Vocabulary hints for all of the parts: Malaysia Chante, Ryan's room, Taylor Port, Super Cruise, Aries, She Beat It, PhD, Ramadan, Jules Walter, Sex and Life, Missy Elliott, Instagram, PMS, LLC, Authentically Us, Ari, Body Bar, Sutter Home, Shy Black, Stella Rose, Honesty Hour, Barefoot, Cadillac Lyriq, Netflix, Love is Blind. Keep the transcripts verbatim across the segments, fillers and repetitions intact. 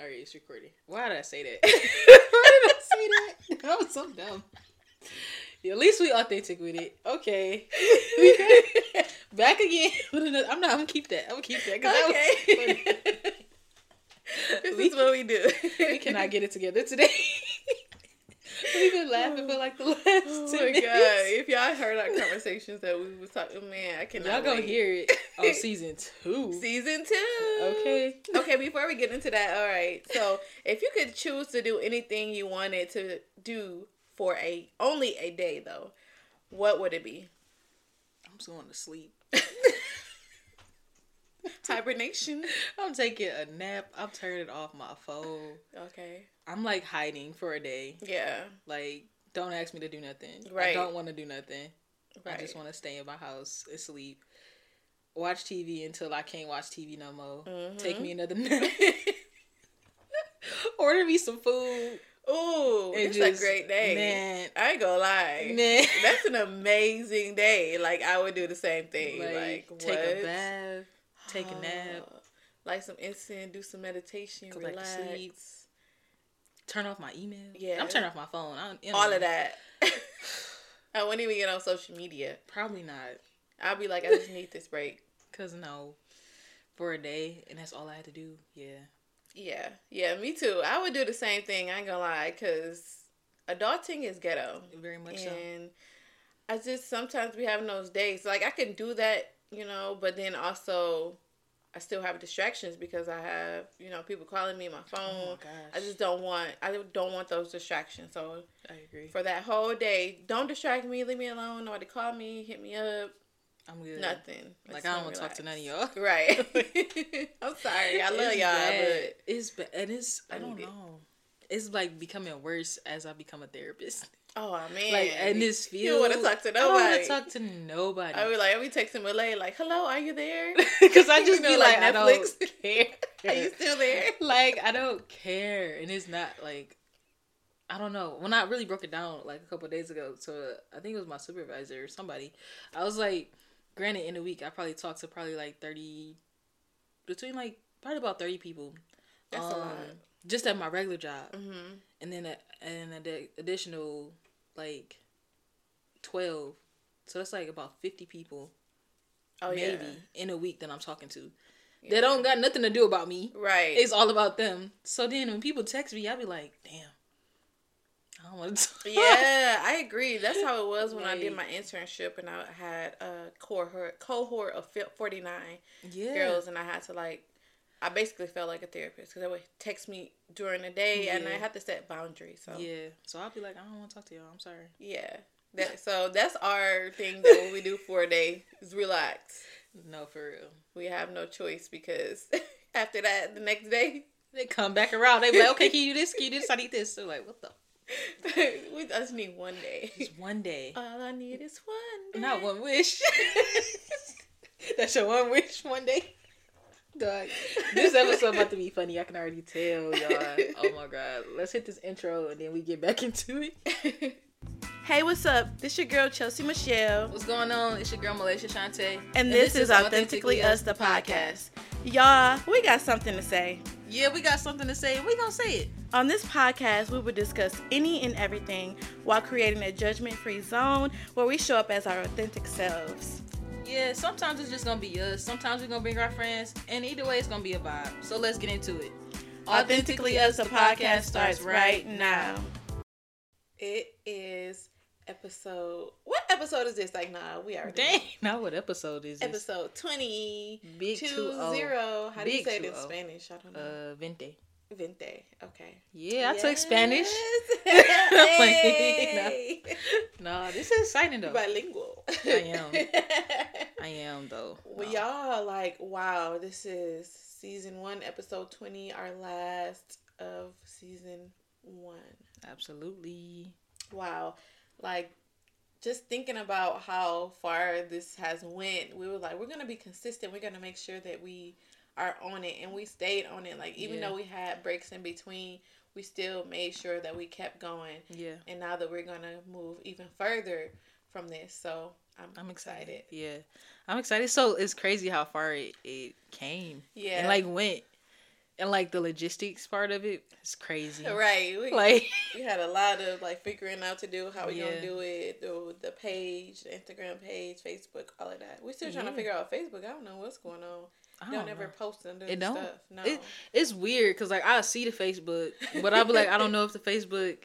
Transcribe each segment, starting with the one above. All right, it's recording. Why did I say that? Why did I say that? That was so dumb. Yeah, at least we authentic with it. Okay. Back again. I'm not. I'm gonna keep that. I'm gonna keep that. Okay. That was this we, is what we do. We cannot get it together today. We've been laughing for like the last oh two my minutes. God. If y'all heard our conversations that we was talking, man, I cannot Y'all wait. Gonna hear it on season two. Season two. Okay. Okay, before we get into that, all right. So if you could choose to do anything you wanted to do for a only a day though, what would it be? I'm just going to sleep. Hibernation. I'm taking a nap. I'm turning off my phone. Okay. I'm like hiding for a day. Yeah. Like, don't ask me to do nothing. Right. I don't want to do nothing. Right. I just want to stay in my house and sleep. Watch T V until I can't watch T V no more. Mm-hmm. Take me another nap. Order me some food. Ooh, it's a great day. Man, I ain't gonna lie. Man. That's an amazing day. Like, I would do the same thing. Like, like take what? a bath. Take a nap. Like some incense, do some meditation, go relax. Back to sleep. Turn off my email. Yeah. I'm turning off my phone. I don't, All know. of that. I wouldn't even get on social media. Probably not. I'll be like, I just need this break. Because no. For a day, and that's all I had to do. Yeah. Yeah. Yeah, me too. I would do the same thing. I ain't gonna lie. Because adulting is ghetto. Very much and so. And I just, sometimes we have those days. Like, I can do that, you know, but then also... I still have distractions because I have, you know, people calling me, my phone. Oh my gosh. I just don't want, I don't want those distractions. So I agree. For that whole day, don't distract me, leave me alone, nobody call me, hit me up. I'm good. Nothing. Like, I don't want to talk to none of y'all. Right. I'm sorry. I love it's y'all, bad. but it's bad. And it's, I, I don't know. It. It's like becoming worse as I become a therapist. Oh, man. Like, in this field. You don't want to talk to nobody. I don't want to talk to nobody. I be like, I be texting Malay, like, hello, are you there? Because I just you know, be like, like Netflix. I don't care. Are you still there? Like, I don't care. And it's not, like, I don't know. When I really broke it down, like, a couple of days ago, so I think it was my supervisor or somebody. I was like, granted, in a week, I probably talked to probably, like, thirty, between, like, probably about thirty people. That's um, a lot. Just at my regular job. Mm-hmm. And then an additional, like, twelve. So that's, like, about fifty people. Oh, maybe, yeah. Maybe, in a week that I'm talking to. Yeah. They don't got nothing to do about me. Right. It's all about them. So then when people text me, I'll be like, damn. I don't want to talk. Yeah, I agree. That's how it was when right. I did my internship and I had a cohort, cohort of forty-nine yeah. girls. And I had to, like, I basically felt like a therapist because they would text me during the day yeah. and I had to set boundaries. So yeah, so I'll be like, I don't want to talk to y'all. I'm sorry. Yeah, that, so that's our thing that what we do for a day is relax. No, for real. We have no choice because after that, the next day they come back around. They be like, okay, can you do this? Can you do this? I need this. They're like, what the? We just need one day. Just one day. All I need is one day. Not one wish. That's your one wish. One day. Dog. This episode about to be funny. I can already tell, y'all. Oh my god. Let's hit this intro and then we get back into it. Hey, what's up? This your girl Chelsea Michelle. What's going on? It's your girl Malaysia Chante. And, and this, this is Authentically, Authentically Us, the podcast. podcast. Y'all, we got something to say. Yeah, we got something to say. We gonna say it. On this podcast, we will discuss any and everything while creating a judgment-free zone where we show up as our authentic selves. Yeah, sometimes it's just going to be us. Sometimes we're going to bring our friends. And either way, it's going to be a vibe. So let's get into it. Authentically, Authentically Us, the podcast starts right now. It is episode... What episode is this? Like, nah, we already... Dang, now what episode is this? Episode twenty. Big two zero. How do Big you say it in Spanish? I don't know. Uh, veinte. Veinte. Okay. Yeah, I yes. took Spanish. Hey. Like, no. no, this is exciting though. Bilingual. I am. I am though. Well, no. Y'all like, wow, this is season one, episode twenty, our last of season one. Absolutely. Wow. Like, just thinking about how far this has went, we were like, we're gonna be consistent. We're gonna make sure that we are on it, and we stayed on it. Like, even yeah. though we had breaks in between, we still made sure that we kept going. Yeah. And now that we're gonna move even further from this, so I'm, I'm excited. excited. Yeah, I'm excited. So it's crazy how far it, it came. Yeah. And like went. And like the logistics part of it is crazy. Right. We, like, we had a lot of like figuring out to do, how we yeah. gonna do it, the, the page, the Instagram page, Facebook, all of that. We're still trying yeah. to figure out Facebook. I don't know what's going on. I don't, don't ever post under it don't, stuff. No. It, it's weird because like I see the Facebook, but I'll be like, I don't know if the Facebook,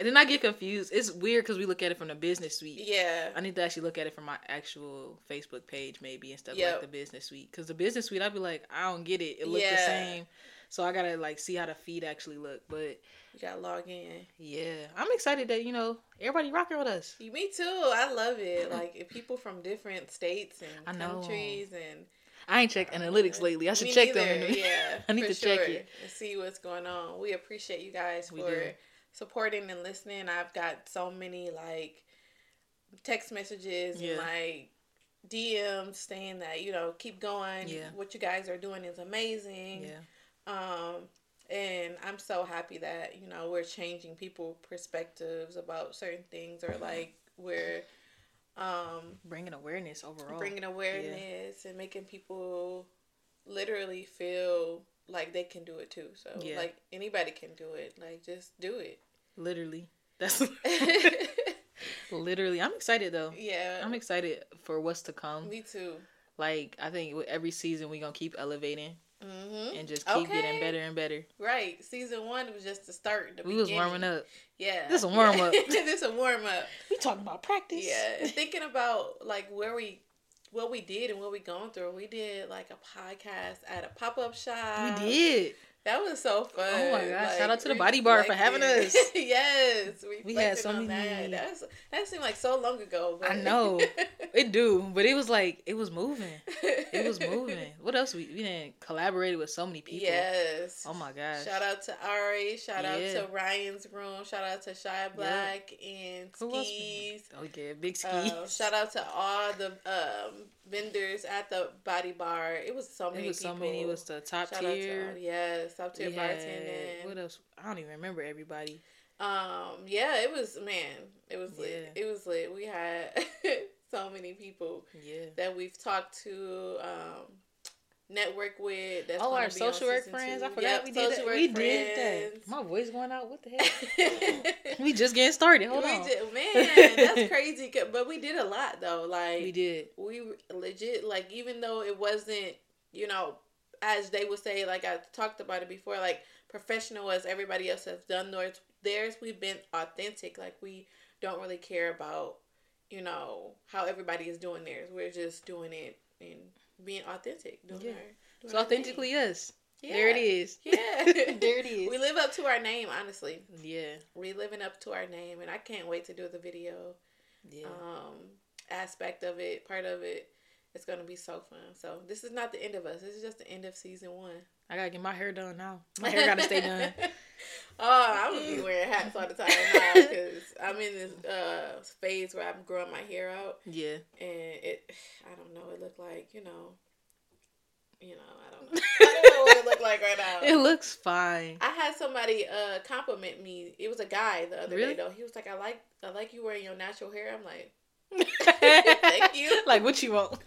and then I get confused. It's weird because we look at it from the business suite. Yeah. I need to actually look at it from my actual Facebook page maybe instead of yep. like the business suite. Because the business suite, I'll be like, I don't get it. It looks yeah. the same. So I got to like see how the feed actually look. But you got to log in. Yeah. I'm excited that, you know, everybody rocking with us. Me too. I love it. Like people from different states and countries and... I ain't checked analytics lately. I should Me check neither. them. Yeah, I need to sure. check it and see what's going on. We appreciate you guys we for do. supporting and listening. I've got so many like text messages yeah. and like D Ms saying that, you know, keep going. Yeah. What you guys are doing is amazing. Yeah. Um, and I'm so happy that, you know, we're changing people's perspectives about certain things, or like we're Um, bringing awareness overall. Bringing awareness yeah. and making people literally feel like they can do it too. So, yeah. like, anybody can do it. Like, just do it. Literally. That's literally. I'm excited, though. Yeah. I'm excited for what's to come. Me too. Like, I think with every season, we're going to keep elevating. Mm-hmm. And just keep okay. getting better and better. Right. Season one was just the start. The we beginning. was warming up. Yeah. This is a warm up. This is a warm up. We talking about practice. Yeah. Thinking about like where we, what we did and what we going through. We did like a podcast at a pop up shop. We did. That was so fun. Oh my gosh! Like, shout out to the Body Bar for having us. Yes, we had so many. That. That's, that seemed like so long ago. But... I know it do, but it was like it was moving. It was moving. What else? We we didn't collaborate with so many people. Yes. Oh my gosh! Shout out to Ari. Shout yeah. out to Ryan's Room. Shout out to Shy Black yeah. and Skis. Oh yeah, big Skis. Uh, shout out to all the um, vendors at the Body Bar. It was so many. It was people. so many. It was the top shout tier. Out to, yes. Up to yeah. bartending. What else? I don't even remember everybody. Um, yeah, it was man, it was lit. Yeah. It was lit. We had so many people yeah. that we've talked to, um, network with. That's oh, our social work friends. Two. I forgot yep, we did that. We friends. did that. My voice going out. What the heck? We just getting started. Hold we on, did, man. That's crazy. But we did a lot though. Like we did. We legit like even though it wasn't, you know. As they would say, like I talked about it before, like professional as everybody else has done theirs, we've been authentic. Like we don't really care about, you know, how everybody is doing theirs. We're just doing it and being authentic. Doing yeah. our, doing so authentically us. Yeah. There it is. Yeah. There it is. We live up to our name, honestly. Yeah. We're living up to our name, and I can't wait to do the video yeah. um, aspect of it, part of it. It's going to be so fun. So this is not the end of us. This is just the end of season one. I got to get my hair done now. My hair got to stay done. Oh, I'm going to be wearing hats all the time now because I'm in this uh, phase where I'm growing my hair out. Yeah. And it, I don't know, it looked like, you know, you know, I don't know. I don't know what it looked like right now. It looks fine. I had somebody uh, compliment me. It was a guy the other really? day though. He was like, I like, I like you wearing your natural hair. I'm like, thank you. Like what you want.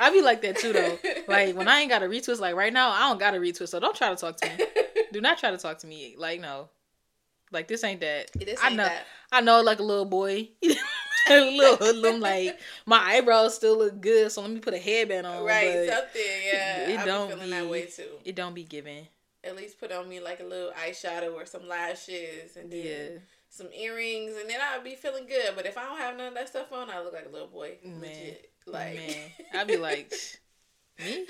I be like that too though. Like when I ain't got a retwist, like right now I don't got a retwist, so don't try to talk to me. Do not try to talk to me. Like no. Like this ain't that. This I ain't know that. I know like a little boy. A little hoodlum, like my eyebrows still look good, so let me put a headband on. Right, something, yeah. It I don't be feeling be, that way too. It don't be given. At least put on me like a little eyeshadow or some lashes and then yeah. some earrings, and then I'll be feeling good. But if I don't have none of that stuff on, I look like a little boy. Man, legit. Like, man. I'd be like, me?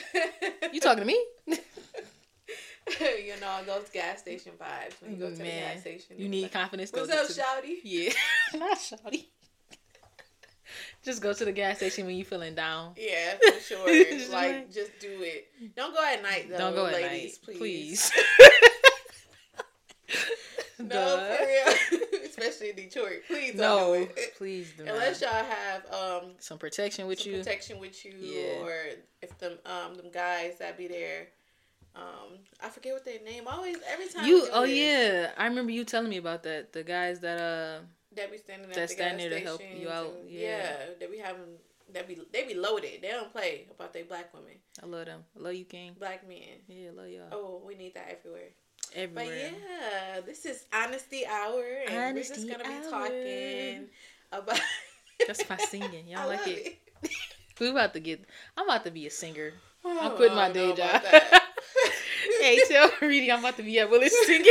You talking to me? You know, those gas station vibes when you go to man. the gas station. You need like, confidence. What's up, to shawty? Yeah, not shawty. Just go to the gas station when you feeling down. Yeah, for sure. Just like, like, just do it. Don't go at night, though. Don't go ladies, at night, please. please. No, Duh. for real. Especially in Detroit. Please don't no, do it. Please do Unless not. Y'all have um some protection with some you. Protection with you yeah. or if them um them guys that be there. Um I forget what their name always every time. You oh this, yeah. I remember you telling me about that. The guys that uh that be standing at that the stand there to help you out. Yeah. yeah. That we have them They be they be loaded. They don't play about they black women. I love them. I love you, King. Black men. Yeah, love y'all. Oh, we need that everywhere. Everywhere. But yeah, this is Honesty Hour, and Honesty we're just gonna be talking hour. About. That's my singing. Y'all like it? it. We about to get. I'm about to be a singer. Oh, I'm quitting my day job. Hey, tell Reedy, I'm about to be at Willis singing.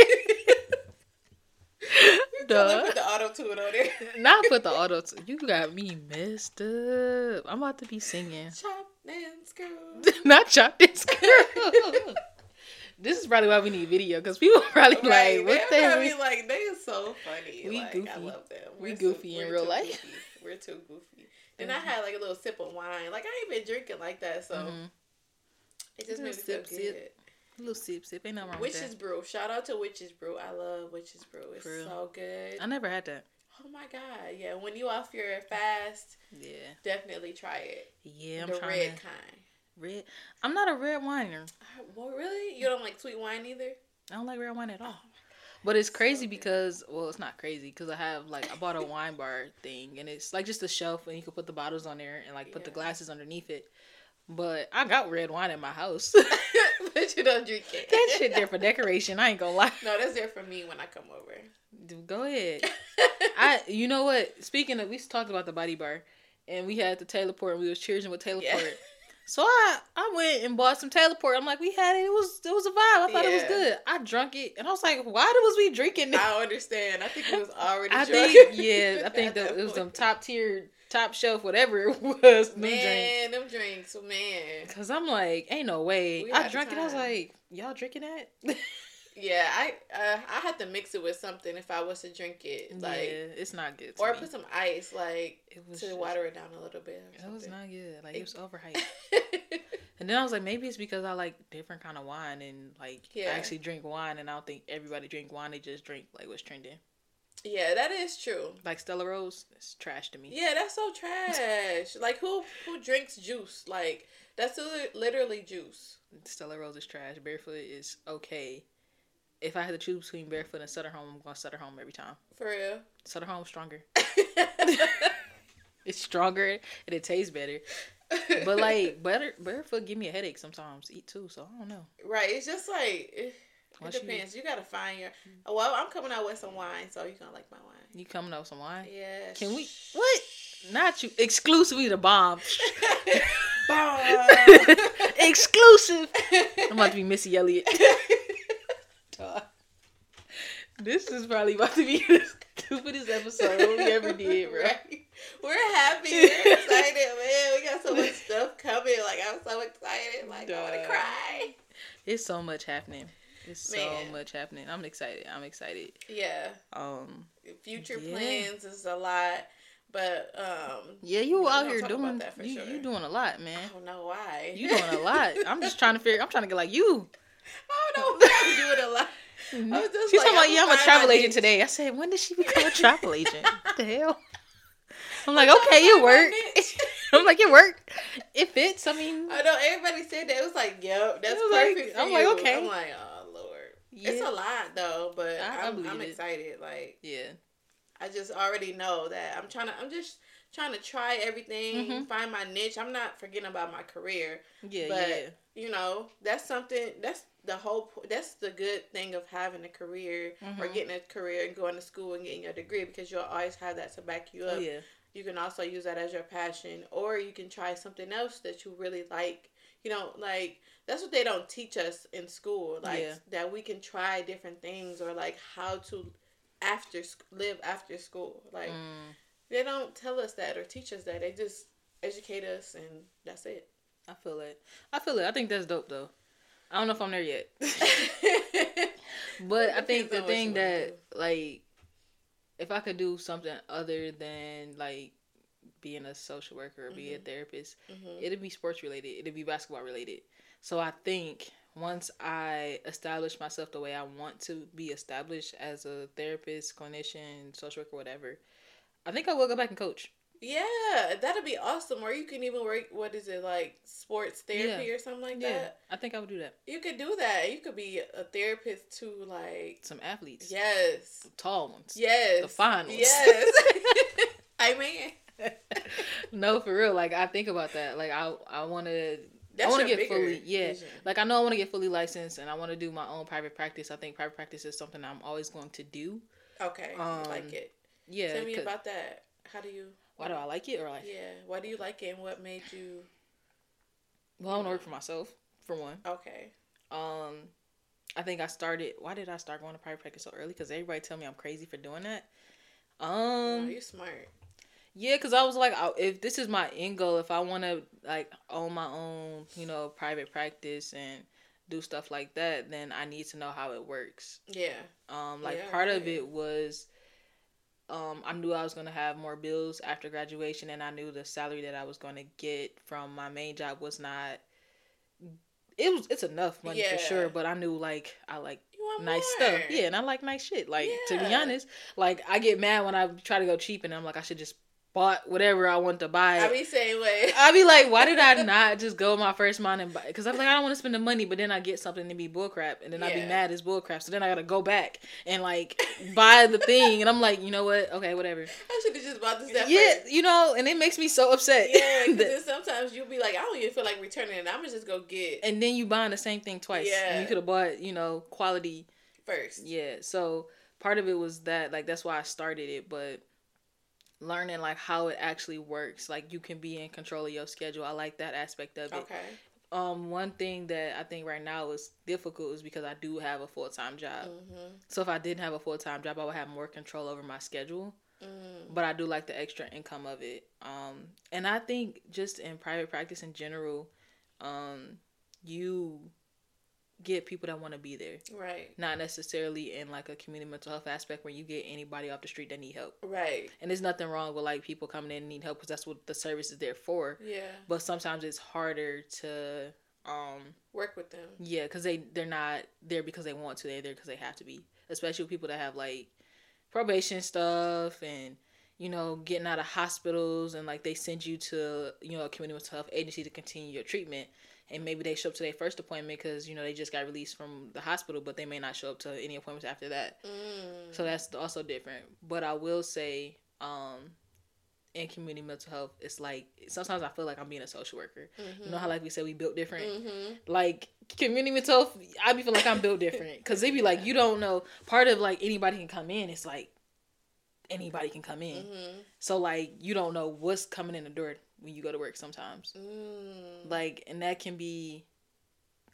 Duh. Put the auto tune on there. Now put the auto tune. You got me messed up. I'm about to be singing. Chop dance girl. Not chop dance girl. This is probably why we need video, because people probably right. like, what the hell? They like, they are so funny. We like, goofy. I love them. We're we goofy so, in real life. Goofy. We're too goofy. Then mm-hmm. I had like a little sip of wine. Like I ain't been drinking like that, so mm-hmm. it just made me feel good. A little sip, sip. Ain't nothing wrong Witches with that. Brew. Shout out to Witches Brew. I love Witches Brew. It's Brew. So good. I never had that. Oh my God. Yeah, when you off your fast, yeah, definitely try it. Yeah, I'm the trying. The red to... kind. Red? I'm not a red winer. Uh, well, really? You don't like sweet wine either? I don't like red wine at all. Oh but it's crazy so because, well, it's not crazy because I have, like, I bought a wine bar thing and it's, like, just a shelf and you can put the bottles on there and, like, put yeah. the glasses underneath it. But I got red wine in my house. But you don't drink it. That shit there for decoration. I ain't gonna lie. No, that's there for me when I come over. Dude, go ahead. I, you know what? Speaking of, we talked about the Body Bar, and we had the Taylor Port, and we was cheering with Taylor Port. Yeah. So I, I went and bought some Taylor Port. I'm like, we had it. It was it was a vibe. I thought yeah. it was good. I drunk it, and I was like, why was we drinking this? I understand. I think it was already. I drunk. think yeah. I think the, it was some top tier. Top shelf, whatever it was. Them man, drinks. them drinks, man. Cause I'm like, ain't no way. We I drank it. I was like, y'all drinking that? Yeah, I uh, I had to mix it with something if I was to drink it. Like, yeah, it's not good. To or me. Put some ice, like it was to just, water it down a little bit. It was not good. Like it, it was overhyped. And then I was like, maybe it's because I like different kind of wine and like yeah. I actually drink wine, and I don't think everybody drink wine. They just drink like what's trending. Yeah, that is true. Like Stella Rose, it's trash to me. Yeah, that's so trash. Like who who drinks juice? Like that's literally juice. Stella Rose is trash. Barefoot is okay. If I had to choose between Barefoot and Sutter Home, I'm going to Sutter Home every time. For real? Sutter Home stronger. It's stronger and it tastes better. But like better Barefoot give me a headache sometimes. Eat too, so I don't know. Right, it's just like. It depends. You gotta find your. Well, I'm coming out with some wine, so you're gonna like my wine. You coming out with some wine? Yeah. Can we? What? Not you. Exclusively the bomb. Bomb. Exclusive. I'm about to be Missy Elliott. This is probably about to be the stupidest episode we ever did, right? We're happy. We're excited, man. We got so much stuff coming. Like I'm so excited. Like Duh. I wanna cry. It's so much happening. There's so Man. much happening. I'm excited. I'm excited. Yeah. Um. Future yeah. plans is a lot, but um. Yeah, you out here doing that for you, sure. You doing a lot, man. I don't know why. You doing a lot. I'm just trying to figure. I'm trying to get like you. I don't know why I'm doing a lot. I was just She's like, talking about yeah, I'm a travel agent niche. Today. I said, when did she become a travel agent? What the hell? I'm like, I'm okay, it worked. I'm like, it worked. It fits. I mean, I know everybody said that. It was like, yep, that's perfect. Like, I'm like, okay. I'm like, oh. Yeah. It's a lot though, but I, I'm, I I'm excited. It. Like, yeah, I just already know that I'm trying to. I'm just trying to try everything, mm-hmm. find my niche. I'm not forgetting about my career. Yeah, but yeah. you know, that's something. That's the whole. That's the good thing of having a career mm-hmm. or getting a career and going to school and getting your degree because you'll always have that to back you up. Yeah. You can also use that as your passion, or you can try something else that you really like. You know, like. That's what they don't teach us in school, like yeah. that we can try different things or like how to after live after school. Like mm. they don't tell us that or teach us that. They just educate us and that's it. I feel it. I feel it. I think that's dope though. I don't know if I'm there yet, but I think the thing that like if I could do something other than like. Being a social worker or mm-hmm. be a therapist, mm-hmm. it'd be sports related. It'd be basketball related. So I think once I establish myself the way I want to be established as a therapist, clinician, social worker, whatever, I think I will go back and coach. Yeah, that'd be awesome. Or you can even work, what is it, like sports therapy yeah. or something like yeah. that? I think I would do that. You could do that. You could be a therapist to like... Some athletes. Yes. The tall ones. Yes. The fine ones. Yes. I mean... No, for real. Like, I think about that. Like, I I want to... That's I want to get fully, yeah. Vision. Like, I know I want to get fully licensed, and I want to do my own private practice. I think private practice is something I'm always going to do. Okay, um, like it. Yeah. Tell me about that. How do you? Why do I like it or like? Yeah. Why do you like it, and what made you? Well, I want to work for myself, for one. Okay. Um, I think I started. Why did I start going to private practice so early? Because everybody tell me I'm crazy for doing that. Um, no, you're smart. Yeah, because I was like, if this is my end goal, if I want to, like, own my own, you know, private practice and do stuff like that, then I need to know how it works. Yeah. Um, like, yeah, part right. of it was um, I knew I was going to have more bills after graduation, and I knew the salary that I was going to get from my main job was not, it was it's enough money yeah. for sure, but I knew, like, I, like, nice more. Stuff. Yeah, and I like nice shit. Like, yeah. to be honest, like, I get mad when I try to go cheap, and I'm like, I should just bought whatever I want to buy. I be saying what? I be like, why did I not just go my first month and buy? Because I'm like, I don't want to spend the money, but then I get something to be bullcrap, and then yeah. I be mad it's bullcrap. So then I gotta go back and like buy the thing, and I'm like, you know what? Okay, whatever. I should have just bought this stuff. Yeah, first. You know, and it makes me so upset. Yeah, because then sometimes you'll be like, I don't even feel like returning it. I'm gonna just go get. And then you buying the same thing twice. Yeah, and you could have bought, you know, quality first. Yeah, so part of it was that, like, that's why I started it, but. Learning like how it actually works, like you can be in control of your schedule. I like that aspect of it. Okay. Um, one thing that I think right now is difficult is because I do have a full time job. Mm-hmm. So if I didn't have a full time job, I would have more control over my schedule. Mm. But I do like the extra income of it. Um, and I think just in private practice in general, um, you get people that want to be there. Right. Not necessarily in like a community mental health aspect where you get anybody off the street that need help. Right. And there's nothing wrong with like people coming in and need help because that's what the service is there for. Yeah. But sometimes it's harder to um work with them. Yeah, because they, they're not there because they want to. They're there because they have to be. Especially with people that have like probation stuff and, you know, getting out of hospitals and like they send you to, you know, a community mental health agency to continue your treatment. And maybe they show up to their first appointment because, you know, they just got released from the hospital, but they may not show up to any appointments after that. Mm. So that's also different. But I will say, um, in community mental health, it's like, sometimes I feel like I'm being a social worker. Mm-hmm. You know how, like we said, we built different? Mm-hmm. Like, community mental health, I be feeling like I'm built different. Because they be like, you don't know. Part of, like, anybody can come in, it's like, anybody can come in. Mm-hmm. So, like, you don't know what's coming in the door when you go to work sometimes. Mm. Like, and that can be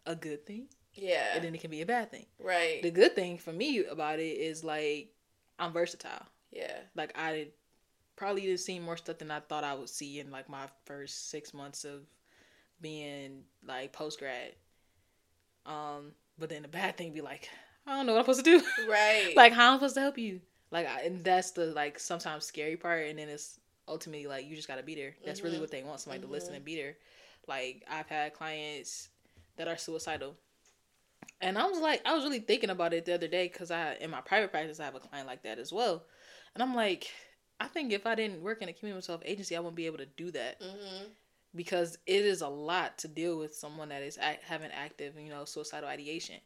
a good thing. Yeah. And then it can be a bad thing. Right. The good thing for me about it is, like, I'm versatile. Yeah. Like, I did, probably did see more stuff than I thought I would see in, like, my first six months of being, like, post-grad. Um, but then the bad thing be, like, I don't know what I'm supposed to do. Right. Like, how am I supposed to help you? Like, I, and that's the, like, sometimes scary part. And then it's ultimately, like, you just gotta be there. That's mm-hmm. really what they want, somebody mm-hmm. to listen and be there. Like, I've had clients that are suicidal, and I was like, I was really thinking about it the other day because I, in my private practice, I have a client like that as well, and I'm like, I think if I didn't work in a community mental health agency, I wouldn't be able to do that mm-hmm. because it is a lot to deal with someone that is act, having active, you know, suicidal ideation.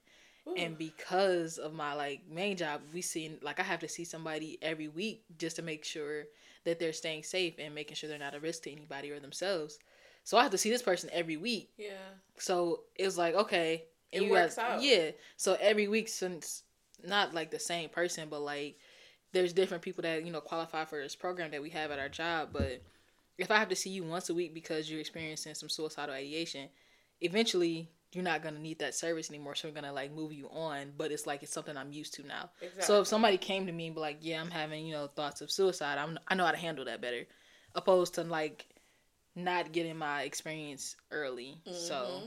Ooh. And because of my like main job, we see like I have to see somebody every week just to make sure that they're staying safe and making sure they're not a risk to anybody or themselves. So I have to see this person every week. Yeah. So it's like, okay. It works guys, out. Yeah. So every week since, not like the same person, but like there's different people that, you know, qualify for this program that we have at our job. But if I have to see you once a week because you're experiencing some suicidal ideation, eventually you're not going to need that service anymore. So we're going to like move you on. But it's like, it's something I'm used to now. Exactly. So if somebody came to me and be like, yeah, I'm having, you know, thoughts of suicide. I'm, I know how to handle that better. Opposed to like not getting my experience early. Mm-hmm. So.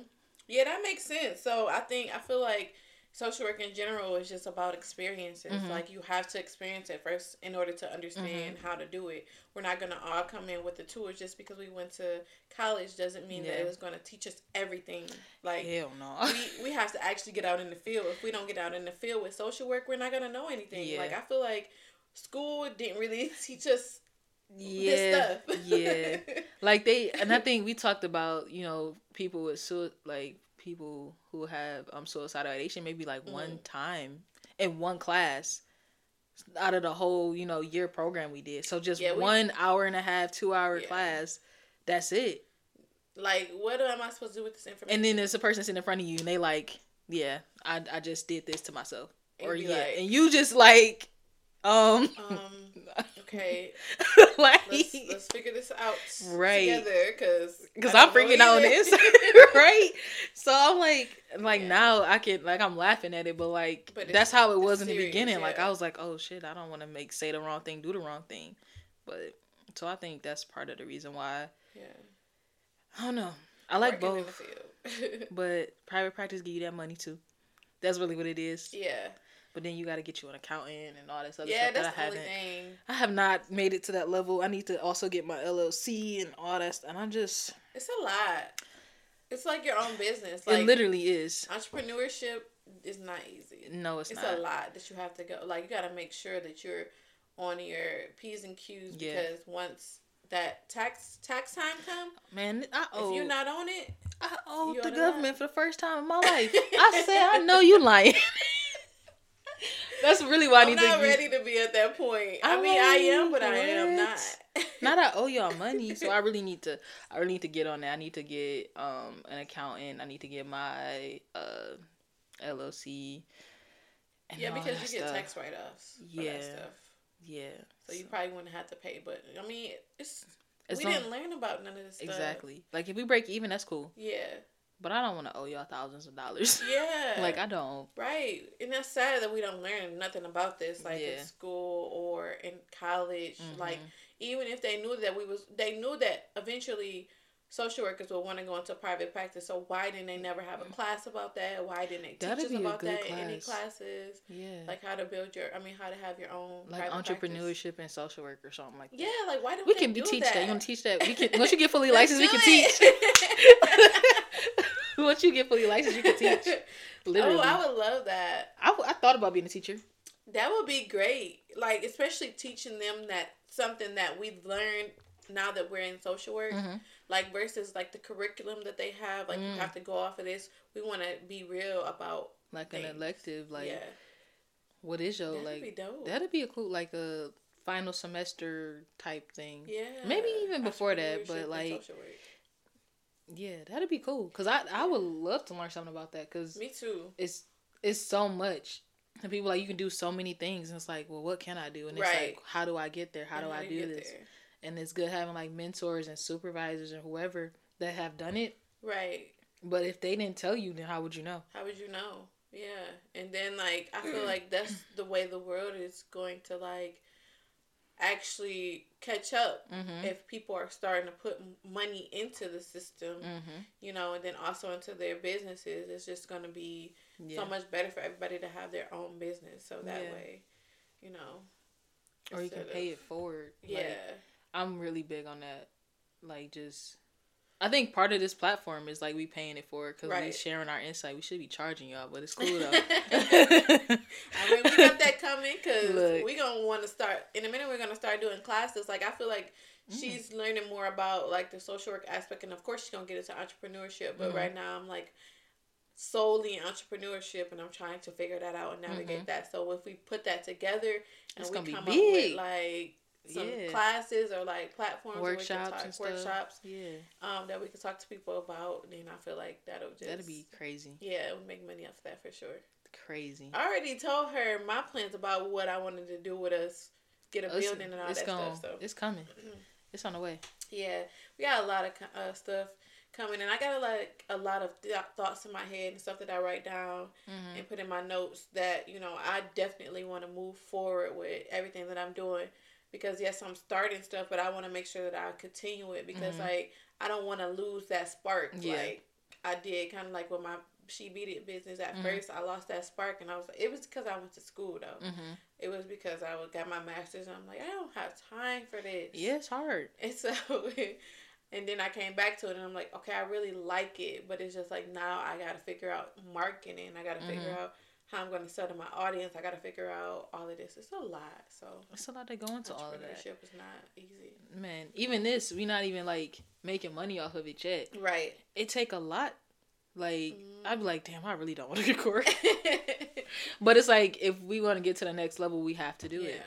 Yeah, that makes sense. So I think, I feel like social work in general is just about experiences. Mm-hmm. Like you have to experience it first in order to understand mm-hmm. how to do it. We're not going to all come in with the tools. Just because we went to college doesn't mean yeah. that it was going to teach us everything. Like, hell no. we, we have to actually get out in the field. If we don't get out in the field with social work, we're not going to know anything. Yeah. Like, I feel like school didn't really teach us yeah, this stuff. Yeah. Like they, and I think we talked about, you know, people with su- like, people who have um suicidal ideation maybe like mm-hmm. one time in one class out of the whole, you know, year program we did. So just yeah, we, one hour and a half, two hour yeah. class. That's it. Like, what am I supposed to do with this information? And then there's a person sitting in front of you and they like, yeah, I I just did this to myself. And or yeah. Like, and you just like, um. Um, okay. Like, let's, let's figure this out right. together. Cause, Cause I'm freaking out on this. Right. So I'm like, like yeah. now I can, like, I'm laughing at it, but like, but that's how it was in serious, the beginning. Yeah. Like, I was like, oh shit, I don't want to make, say the wrong thing, do the wrong thing. But, so I think that's part of the reason why. Yeah. I don't know. I like Working both, but private practice give you that money too. That's really what it is. Yeah. But then you got to get you an accountant and all this other yeah, stuff that's that I haven't. Thing. I have not made it to that level. I need to also get my L L C and all that stuff. And I'm just... It's a lot. It's like your own business. Like, it literally is. Entrepreneurship is not easy. No, it's, it's not. It's a lot that you have to go... Like, you got to make sure that you're on your P's and Q's yeah. because once... that tax tax time come, man, I owe, if you're not on it, I owe the government for the first time in my life. I said, I know you lying. That's really why I need to be. I'm not ready to be at that point. I, I mean, I am, but what? I am not. Not I owe y'all money, so I really need to. I really need to get on that. I need to get um an accountant. I need to get my uh L L C. And yeah, because you get stuff. Tax write-offs. For yeah. That stuff. Yeah. So you probably wouldn't have to pay, but I mean, it's as we long, didn't learn about none of this stuff. Exactly. Like, if we break even, that's cool. Yeah. But I don't want to owe y'all thousands of dollars. Yeah. Like, I don't. Right. And that's sad that we don't learn nothing about this, like yeah. in school or in college. Mm-hmm. Like, even if they knew that we was, they knew that eventually social workers would want to go into private practice. So why didn't they never have a class about that? Why didn't they teach That'd us about that class. In any classes? Yeah. Like how to build your, I mean, how to have your own like entrepreneurship practice. And social work or something like that. Yeah, like why don't we they can be do teach that? that? You want to teach that? We can once you get fully licensed, we can it. teach. Once you get fully licensed, you can teach. Literally. Oh, I would love that. I, w- I thought about being a teacher. That would be great. Like especially teaching them that something that we've learned now that we're in social work. Mm-hmm. Like, versus, like, the curriculum that they have. Like, mm. you have to go off of this. We want to be real about Like things. An elective. Like, yeah. what is your, that'd like... That'd be dope. That'd be a cool, like, a final semester type thing. Yeah. Maybe even before that, but, like... Yeah, that'd be cool. Because I, I would love to learn something about that. Cause me too. It's, it's so much. And people, like, you can do so many things. And it's like, well, what can I do? And it's right. like, how do I get there? How, how do I do this? There? And it's good having, like, mentors and supervisors and whoever that have done it. Right. But if they didn't tell you, then how would you know? How would you know? Yeah. And then, like, I feel like that's the way the world is going to, like, actually catch up mm-hmm. if people are starting to put money into the system, mm-hmm. you know, and then also into their businesses. It's just going to be yeah. so much better for everybody to have their own business. So that yeah. way, you know. Or you can of, pay it forward. Yeah. Like, I'm really big on that. Like, just... I think part of this platform is, like, we paying it for it because right. we sharing our insight. We should be charging y'all, but it's cool, though. I mean, we got that coming because we going to want to start... In a minute, we're going to start doing classes. Like, I feel like mm. she's learning more about, like, the social work aspect. And, of course, she's going to get into entrepreneurship. But mm-hmm. right now, I'm, like, solely entrepreneurship. And I'm trying to figure that out and navigate mm-hmm. that. So, if we put that together and it's we come up with, like... some yeah. classes or like platforms workshops where we can talk, and stuff. workshops yeah um that we can talk to people about, then I feel like that'll just that'd be crazy. Yeah, it would make money off of that for sure. Crazy. I already told her my plans about what I wanted to do with us, get a Listen, building and all that gone. stuff. So it's coming. It's on the way. Yeah, we got a lot of uh, stuff coming, and I got a lot of, a lot of th- thoughts in my head and stuff that I write down mm-hmm. and put in my notes that, you know, I definitely want to move forward with everything that I'm doing. Because, yes, I'm starting stuff, but I want to make sure that I continue it because, mm-hmm. like, I don't want to lose that spark. Yeah. Like, I did kind of like with my She Beat It business at mm-hmm. first. I lost that spark, and I was like, it was because I went to school, though. Mm-hmm. It was because I got my master's, and I'm like, I don't have time for this. Yeah, it's hard. And so, and then I came back to it, and I'm like, okay, I really like it, but it's just like now I got to figure out marketing. I got to mm-hmm. figure out how I'm going to sell to my audience. I got to figure out all of this. It's a lot. So it's a lot to go into all of that. Entrepreneurship is not easy. Man, even this, we're not even, like, making money off of it yet. Right. It take a lot. Like, mm. I'd be like, damn, I really don't want to record. But it's like, if we want to get to the next level, we have to do yeah. it.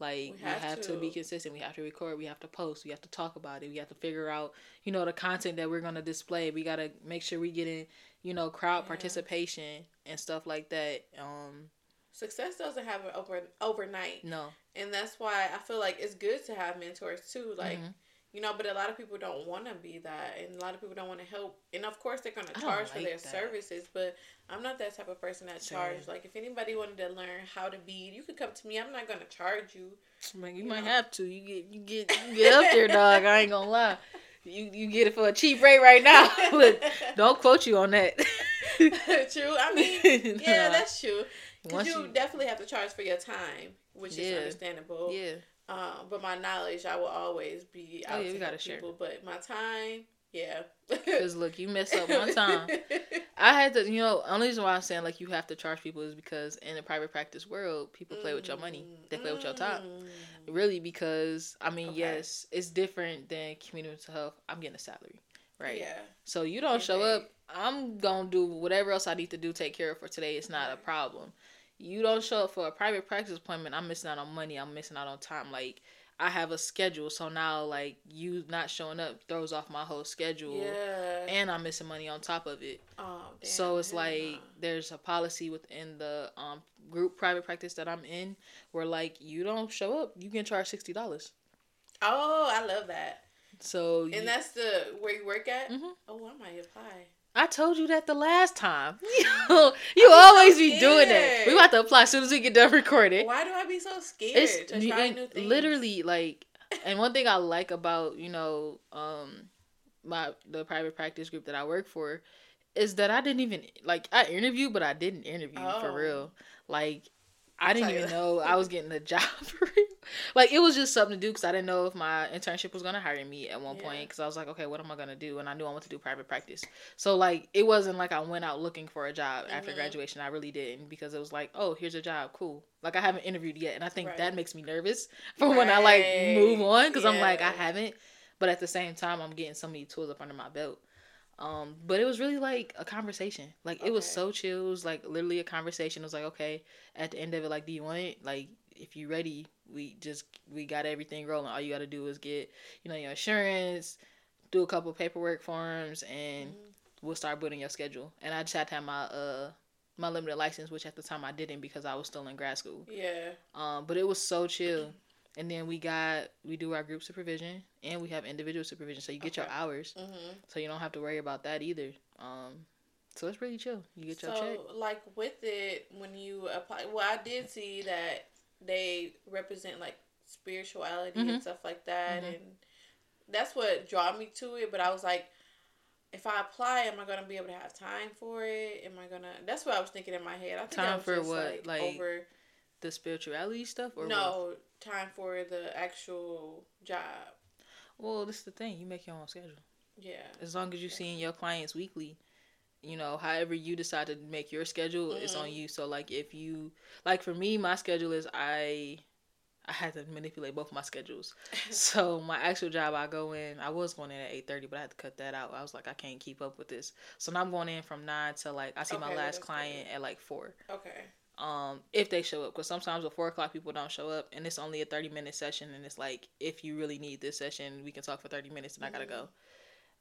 Like, we, we have, have to. to be consistent. We have to record. We have to post. We have to talk about it. We have to figure out, you know, the content that we're going to display. We got to make sure we get in, you know, crowd yeah. participation and stuff like that. Um, Success doesn't happen over, overnight. No. And that's why I feel like it's good to have mentors, too. Like, mm-hmm. you know, but a lot of people don't want to be that, and a lot of people don't want to help. And, of course, they're going to charge like for their that. services, but I'm not that type of person that sure. charges. Like, if anybody wanted to learn how to bead, you could come to me. I'm not going to charge you. Man, you, you might know. have to. You get you get, you get up there, dog. I ain't going to lie. You you get it for a cheap rate right now. Look, don't quote you on that. True. I mean, yeah, that's true. Because you, you definitely have to charge for your time, which yeah. is understandable. Yeah. Um, but my knowledge, I will always be out oh, yeah, to gotta share. people. But my time, yeah. Because, look, you mess up one time. I had to, you know, the only reason why I'm saying, like, you have to charge people is because in the private practice world, people play with your money. They play with your time. Really, because, I mean, okay. yes, it's different than community mental health. I'm getting a salary, right? Yeah. So you don't and show they, up. I'm going to do whatever else I need to do, take care of for today. It's not right. a problem. You don't show up for a private practice appointment, I'm missing out on money. I'm missing out on time. Like, I have a schedule. So now, like, you not showing up throws off my whole schedule. Yeah. And I'm missing money on top of it. Oh, damn. So it's like there's a policy within the um group private practice that I'm in where, like, you don't show up, you can charge sixty dollars. Oh, I love that. So And you, that's the where you work at? Mm-hmm. Oh, I might apply. I told you that the last time. You always so be doing that. We about to apply as soon as we get done recording. Why do I be so scared it's, to try new things? Literally, like, and one thing I like about, you know, um, my the private practice group that I work for is that I didn't even, like, I interviewed, but I didn't interview oh. for real. Like, I didn't even know I was getting a job for real. Like, it was just something to do because I didn't know if my internship was going to hire me at one yeah. point because I was like, okay, what am I going to do? And I knew I wanted to do private practice. So, like, it wasn't like I went out looking for a job mm-hmm. after graduation. I really didn't because it was like, oh, here's a job. Cool. Like, I haven't interviewed yet. And I think right. that makes me nervous for right. when I, like, move on because yeah. I'm like, I haven't. But at the same time, I'm getting so many tools up under my belt. Um, but it was really like a conversation. Like, okay. it was so chill. It was like literally a conversation. It was like, okay, at the end of it, like, do you want it? Like, if you ready, we just, we got everything rolling. All you got to do is get, you know, your insurance, do a couple paperwork forms, and mm-hmm. we'll start building your schedule. And I just had to have my, uh, my limited license, which at the time I didn't because I was still in grad school. Yeah. Um, but it was so chill. And then we got, we do our group supervision and we have individual supervision. So you get okay. your hours. Mm-hmm. So you don't have to worry about that either. Um, So it's really chill. You get your so, check. So like with it, when you apply, well, I did see that they represent like spirituality mm-hmm. and stuff like that, mm-hmm. and that's what drew me to it. But I was like, if I apply, am I gonna be able to have time for it? Am I gonna? That's what I was thinking in my head. I think time I was for just what, like, like over the spirituality stuff, or no what? time for the actual job. Well, this is the thing. You make your own schedule. Yeah. As long as you're yeah. seeing your clients weekly. You know, however you decide to make your schedule, mm-hmm. it's on you. So, like, if you... Like, for me, my schedule is I... I had to manipulate both my schedules. So, my actual job, I go in... I was going in at eight thirty, but I had to cut that out. I was like, I can't keep up with this. So, now I'm going in from nine to, like... I see okay, my last client good. at, like, four. Okay. Um, if they show up. Because sometimes at four o'clock, people don't show up. And it's only a thirty-minute session. And it's like, if you really need this session, we can talk for thirty minutes. And mm-hmm. I got to go.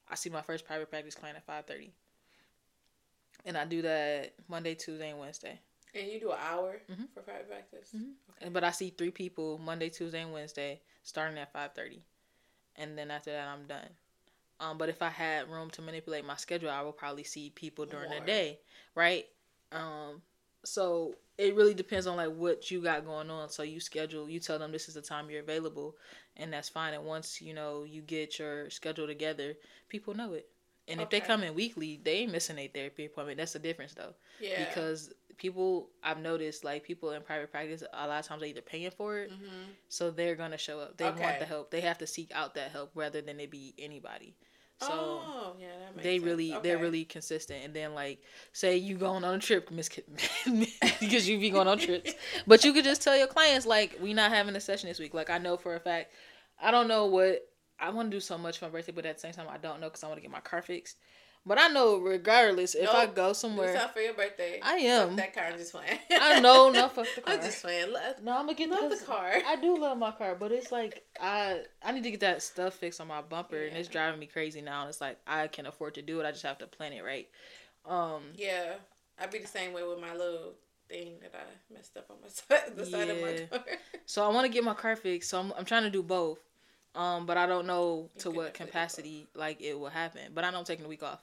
I see my first private practice client at five thirty. And I do that Monday, Tuesday, and Wednesday. And you do an hour mm-hmm. for private practice? Mm-hmm. Okay. But I see three people Monday, Tuesday, and Wednesday starting at five thirty. And then after that, I'm done. Um, but if I had room to manipulate my schedule, I would probably see people during More. the day, right? Um, so it really depends on, like, what you got going on. So you schedule, you tell them this is the time you're available, and that's fine. And once, you know, you get your schedule together, people know it. And okay. if they come in weekly, they ain't missing their therapy appointment. That's the difference, though. Yeah. Because people, I've noticed, like, people in private practice, a lot of times they're either paying for it, mm-hmm. so they're going to show up. They okay. want the help. They have to seek out that help rather than it be anybody. So oh, yeah, that makes they sense. really, okay. they're really consistent. And then, like, say you going on a trip, Miss because you be going on trips. But you could just tell your clients, like, we not having a session this week. Like, I know for a fact, I don't know what... I want to do so much for my birthday, but at the same time, I don't know because I want to get my car fixed. But I know regardless, if nope. I go somewhere. It's not for your birthday. I am. Fuck that car, I'm just playing. I know, not fuck the car. I'm just playing. Love, no, I'm going to get love the car. I do love my car, but it's like, I I need to get that stuff fixed on my bumper, yeah. and it's driving me crazy now. And it's like, I can afford to do it. I just have to plan it right. Um, yeah. I'd be the same way with my little thing that I messed up on my side, the yeah. side of my car. So I want to get my car fixed. So I'm, I'm trying to do both. Um, But I don't know to what capacity, like, it will happen. But I know I'm taking a week off.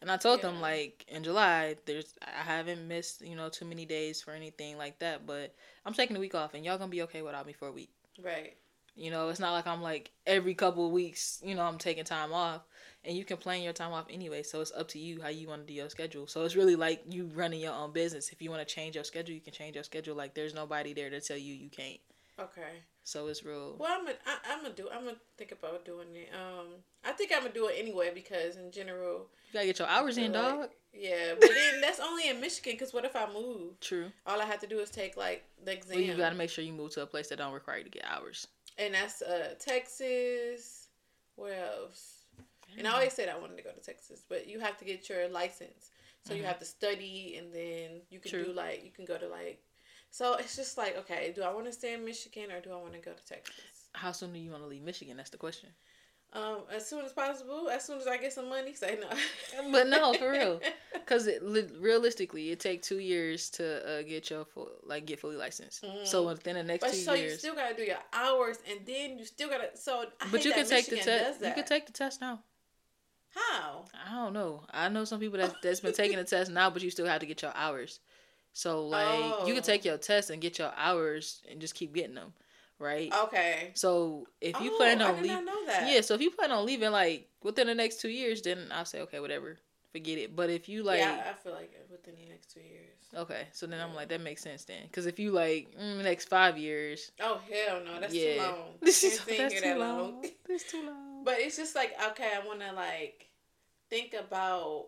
And I told yeah. them, like, in July, there's I haven't missed, you know, too many days for anything like that. But I'm taking a week off, and y'all going to be okay without me for a week. Right. You know, it's not like I'm, like, every couple of weeks, you know, I'm taking time off. And you can plan your time off anyway, so it's up to you how you want to do your schedule. So it's really like you running your own business. If you want to change your schedule, you can change your schedule. Like, there's nobody there to tell you you can't. Okay. So it's real. Well, I'm gonna I'm gonna do I'm gonna think about doing it. Um, I think I'm gonna do it anyway because in general, you gotta get your hours in, like, dog. Yeah, but then that's only in Michigan. Because what if I move? True. All I have to do is take like the exam. Well, you gotta make sure you move to a place that don't require you to get hours. And that's uh Texas. Where else? Damn. And I always said I wanted to go to Texas, but you have to get your license. So mm-hmm. you have to study, and then you can True. do like you can go to like. So it's just like, okay, do I want to stay in Michigan or do I want to go to Texas? How soon do you want to leave Michigan? That's the question. Um, as soon as possible. As soon as I get some money, say no. But no, for real, because realistically, it takes two years to uh, get your full, like get fully licensed. Mm-hmm. So within the next but two so years, so you still gotta do your hours, and then you still gotta. So I but you can take Michigan the test. You can take the test now. How? I don't know. I know some people that that's been taking the test now, but you still have to get your hours. So, like, oh. you can take your test and get your hours and just keep getting them, right? Okay. So, if you oh, plan on leaving... I did not know that. Yeah, so if you plan on leaving, like, within the next two years, then I'll say, okay, whatever. Forget it. But if you, like... Yeah, I feel like within the next two years. Okay. So, then yeah. I'm like, that makes sense then. Because if you, like, mm, next five years... Oh, hell no. That's yeah. too long. This is that's too that long. long. That's too long. But it's just like, okay, I want to, like, think about,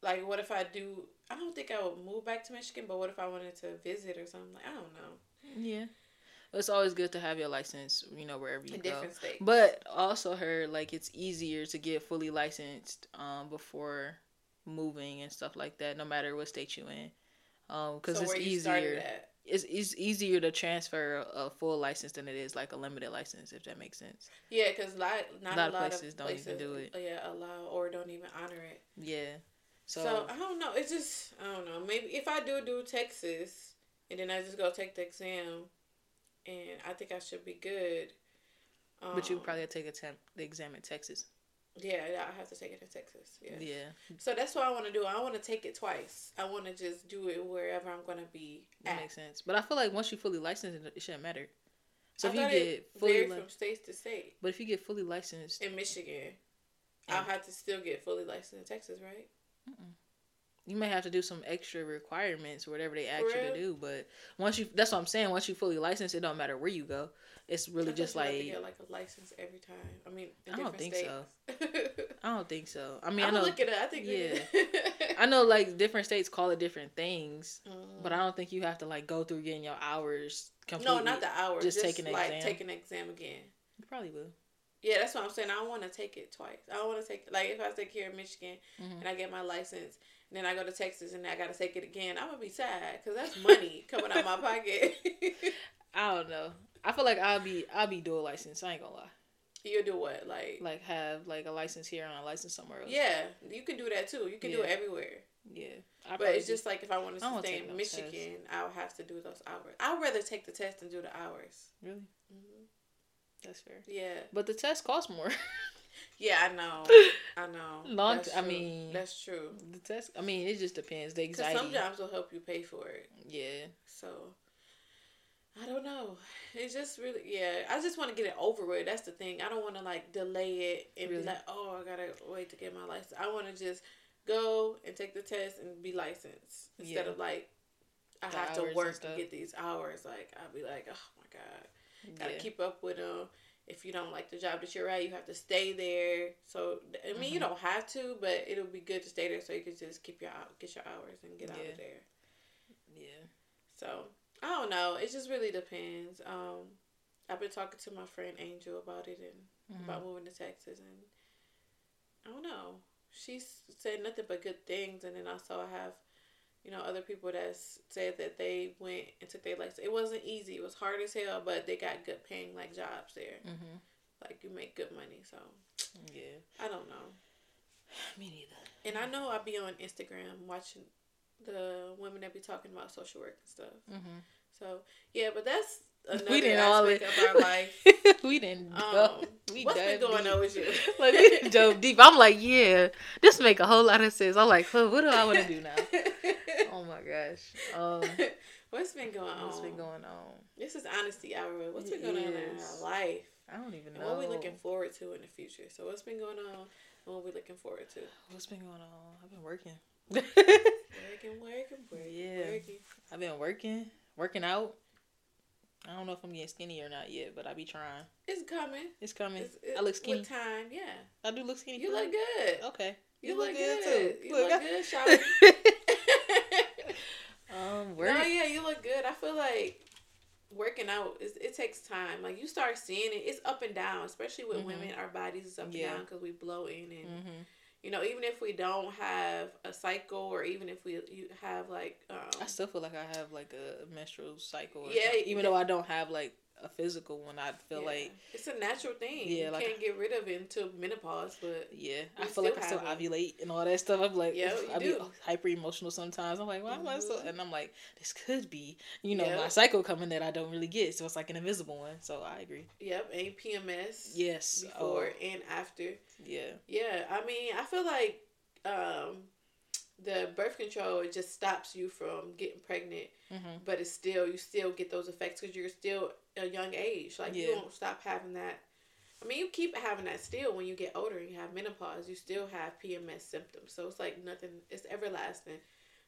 like, what if I do... I don't think I would move back to Michigan, but what if I wanted to visit or something? Like, I don't know. Yeah. It's always good to have your license, you know, wherever you in go. Different states. But also heard, like, it's easier to get fully licensed um, before moving and stuff like that, no matter what state you're in. Um, cause so it's where you easier, started at? It's, it's easier to transfer a full license than it is, like, a limited license, if that makes sense. Yeah, because not a lot of places don't places, even do it. Yeah, allow or don't even honor it. Yeah. So, so, I don't know. It's just, I don't know. Maybe if I do do Texas, and then I just go take the exam, and I think I should be good. Um, but you probably have to take a temp, the exam in Texas. Yeah, I have to take it in Texas. Yeah. yeah. So, that's what I want to do. I want to take it twice. I want to just do it wherever I'm going to be at. That makes sense. But I feel like once you're fully licensed, it shouldn't matter. So, I if you get fully li- from state to state. But if you get fully licensed. In Michigan, and- I'll have to still get fully licensed in Texas, right? Mm-mm. You may have to do some extra requirements or whatever they ask you to do, but once you that's what I'm saying, once you fully licensed, it don't matter where you go. It's really just like you have to get, like, a license every time. I mean, in I don't think states. so. I don't think so. I mean, I'm I know look at it. I think yeah. I know, like, different states call it different things, mm. but I don't think you have to, like, go through getting your hours completely. No, not the hours. Just, just take an like, exam. Take an exam again. You probably will. Yeah, that's what I'm saying. I want to take it twice. I want to take, like, if I take here in Michigan mm-hmm. and I get my license, and then I go to Texas and I got to take it again, I'm going to be sad because that's money coming out of my pocket. I don't know. I feel like I'll be I'll be dual licensed. I ain't going to lie. You'll do what? Like, like have, like, a license here and a license somewhere else. Yeah, you can do that, too. You can yeah. do it everywhere. Yeah. I but it's just, like, if I wanted to I stay in Michigan, tests. I'll have to do those hours. I'd rather take the test than do the hours. Really? Mm-hmm. That's fair. Yeah. But the test costs more. yeah, I know. I know. Long t- I mean. That's true. The test, I mean, it just depends. The anxiety. Because some jobs will help you pay for it. Yeah. So, I don't know. It's just really, yeah. I just want to get it over with. That's the thing. I don't want to, like, delay it and really? be like, oh, I got to wait to get my license. I want to just go and take the test and be licensed. Instead yeah. of, like, I the have to work to get these hours. Like, I'll be like, oh, my God. Gotta yeah. keep up with them. If you don't like the job that you're at, you have to stay there. So, I mean, mm-hmm. you don't have to, but it'll be good to stay there so you can just keep your get your hours and get yeah. out of there. Yeah. So, I don't know. It just really depends. Um, I've been talking to my friend Angel about it and mm-hmm. about moving to Texas, and I don't know. she said nothing but good things. And then also I have, you know, other people that said that they went and took their license. It wasn't easy. It was hard as hell, but they got good paying, like, jobs there. Mm-hmm. Like, you make good money, so. Yeah. I don't know. Me neither. And I know I be on Instagram watching the women that be talking about social work and stuff. Mm-hmm. So, yeah, but that's another we didn't aspect all of our life. we didn't um, we What's been going deep. on with you? Like, we dove deep. I'm like, yeah, this make a whole lot of sense. I'm like, huh, what do I want to do now? Oh, my gosh. Um, what's been going on? What's been going on? This is Honesty Hour. What's been going on in our life? I don't even know. And what are we looking forward to in the future? So what's been going on and what are we looking forward to? What's been going on? I've been working. working, working, working, yeah. working. I've been working, working out. I don't know if I'm getting skinny or not yet, but I be trying. It's coming. It's coming. It's, it's, I look skinny. With time, yeah. I do look skinny. You look good. Okay. You, you look, look good, good too. You look, look good, Charlotte. um, work. No, yeah, you look good. I feel like working out, is, it takes time. Like, you start seeing it. It's up and down, especially with mm-hmm. women. Our bodies is up yeah. and down because we blow in. And, mm-hmm. you know, even if we don't have a cycle or even if we you have, like... Um, I still feel like I have, like, a menstrual cycle. Or yeah. Something. Even yeah. though I don't have, like, a physical one, I feel yeah. like... It's a natural thing. Yeah, you like, can't get rid of it until menopause, but... Yeah, I feel like I still ovulate it. And all that stuff. I'm like... Yeah, I do. Be hyper-emotional sometimes. I'm like, why am I so... And I'm like, this could be, you know, yep. my cycle coming that I don't really get. So it's like an invisible one. So I agree. Yep, and P M S. Yes. Before oh. and after. Yeah. Yeah, I mean, I feel like um, the birth control, it just stops you from getting pregnant. Mm-hmm. But it's still... You still get those effects because you're still... a young age, like yeah. you don't stop having that. I mean, you keep having that still when you get older and you have menopause. You still have P M S symptoms, so it's like nothing. It's everlasting.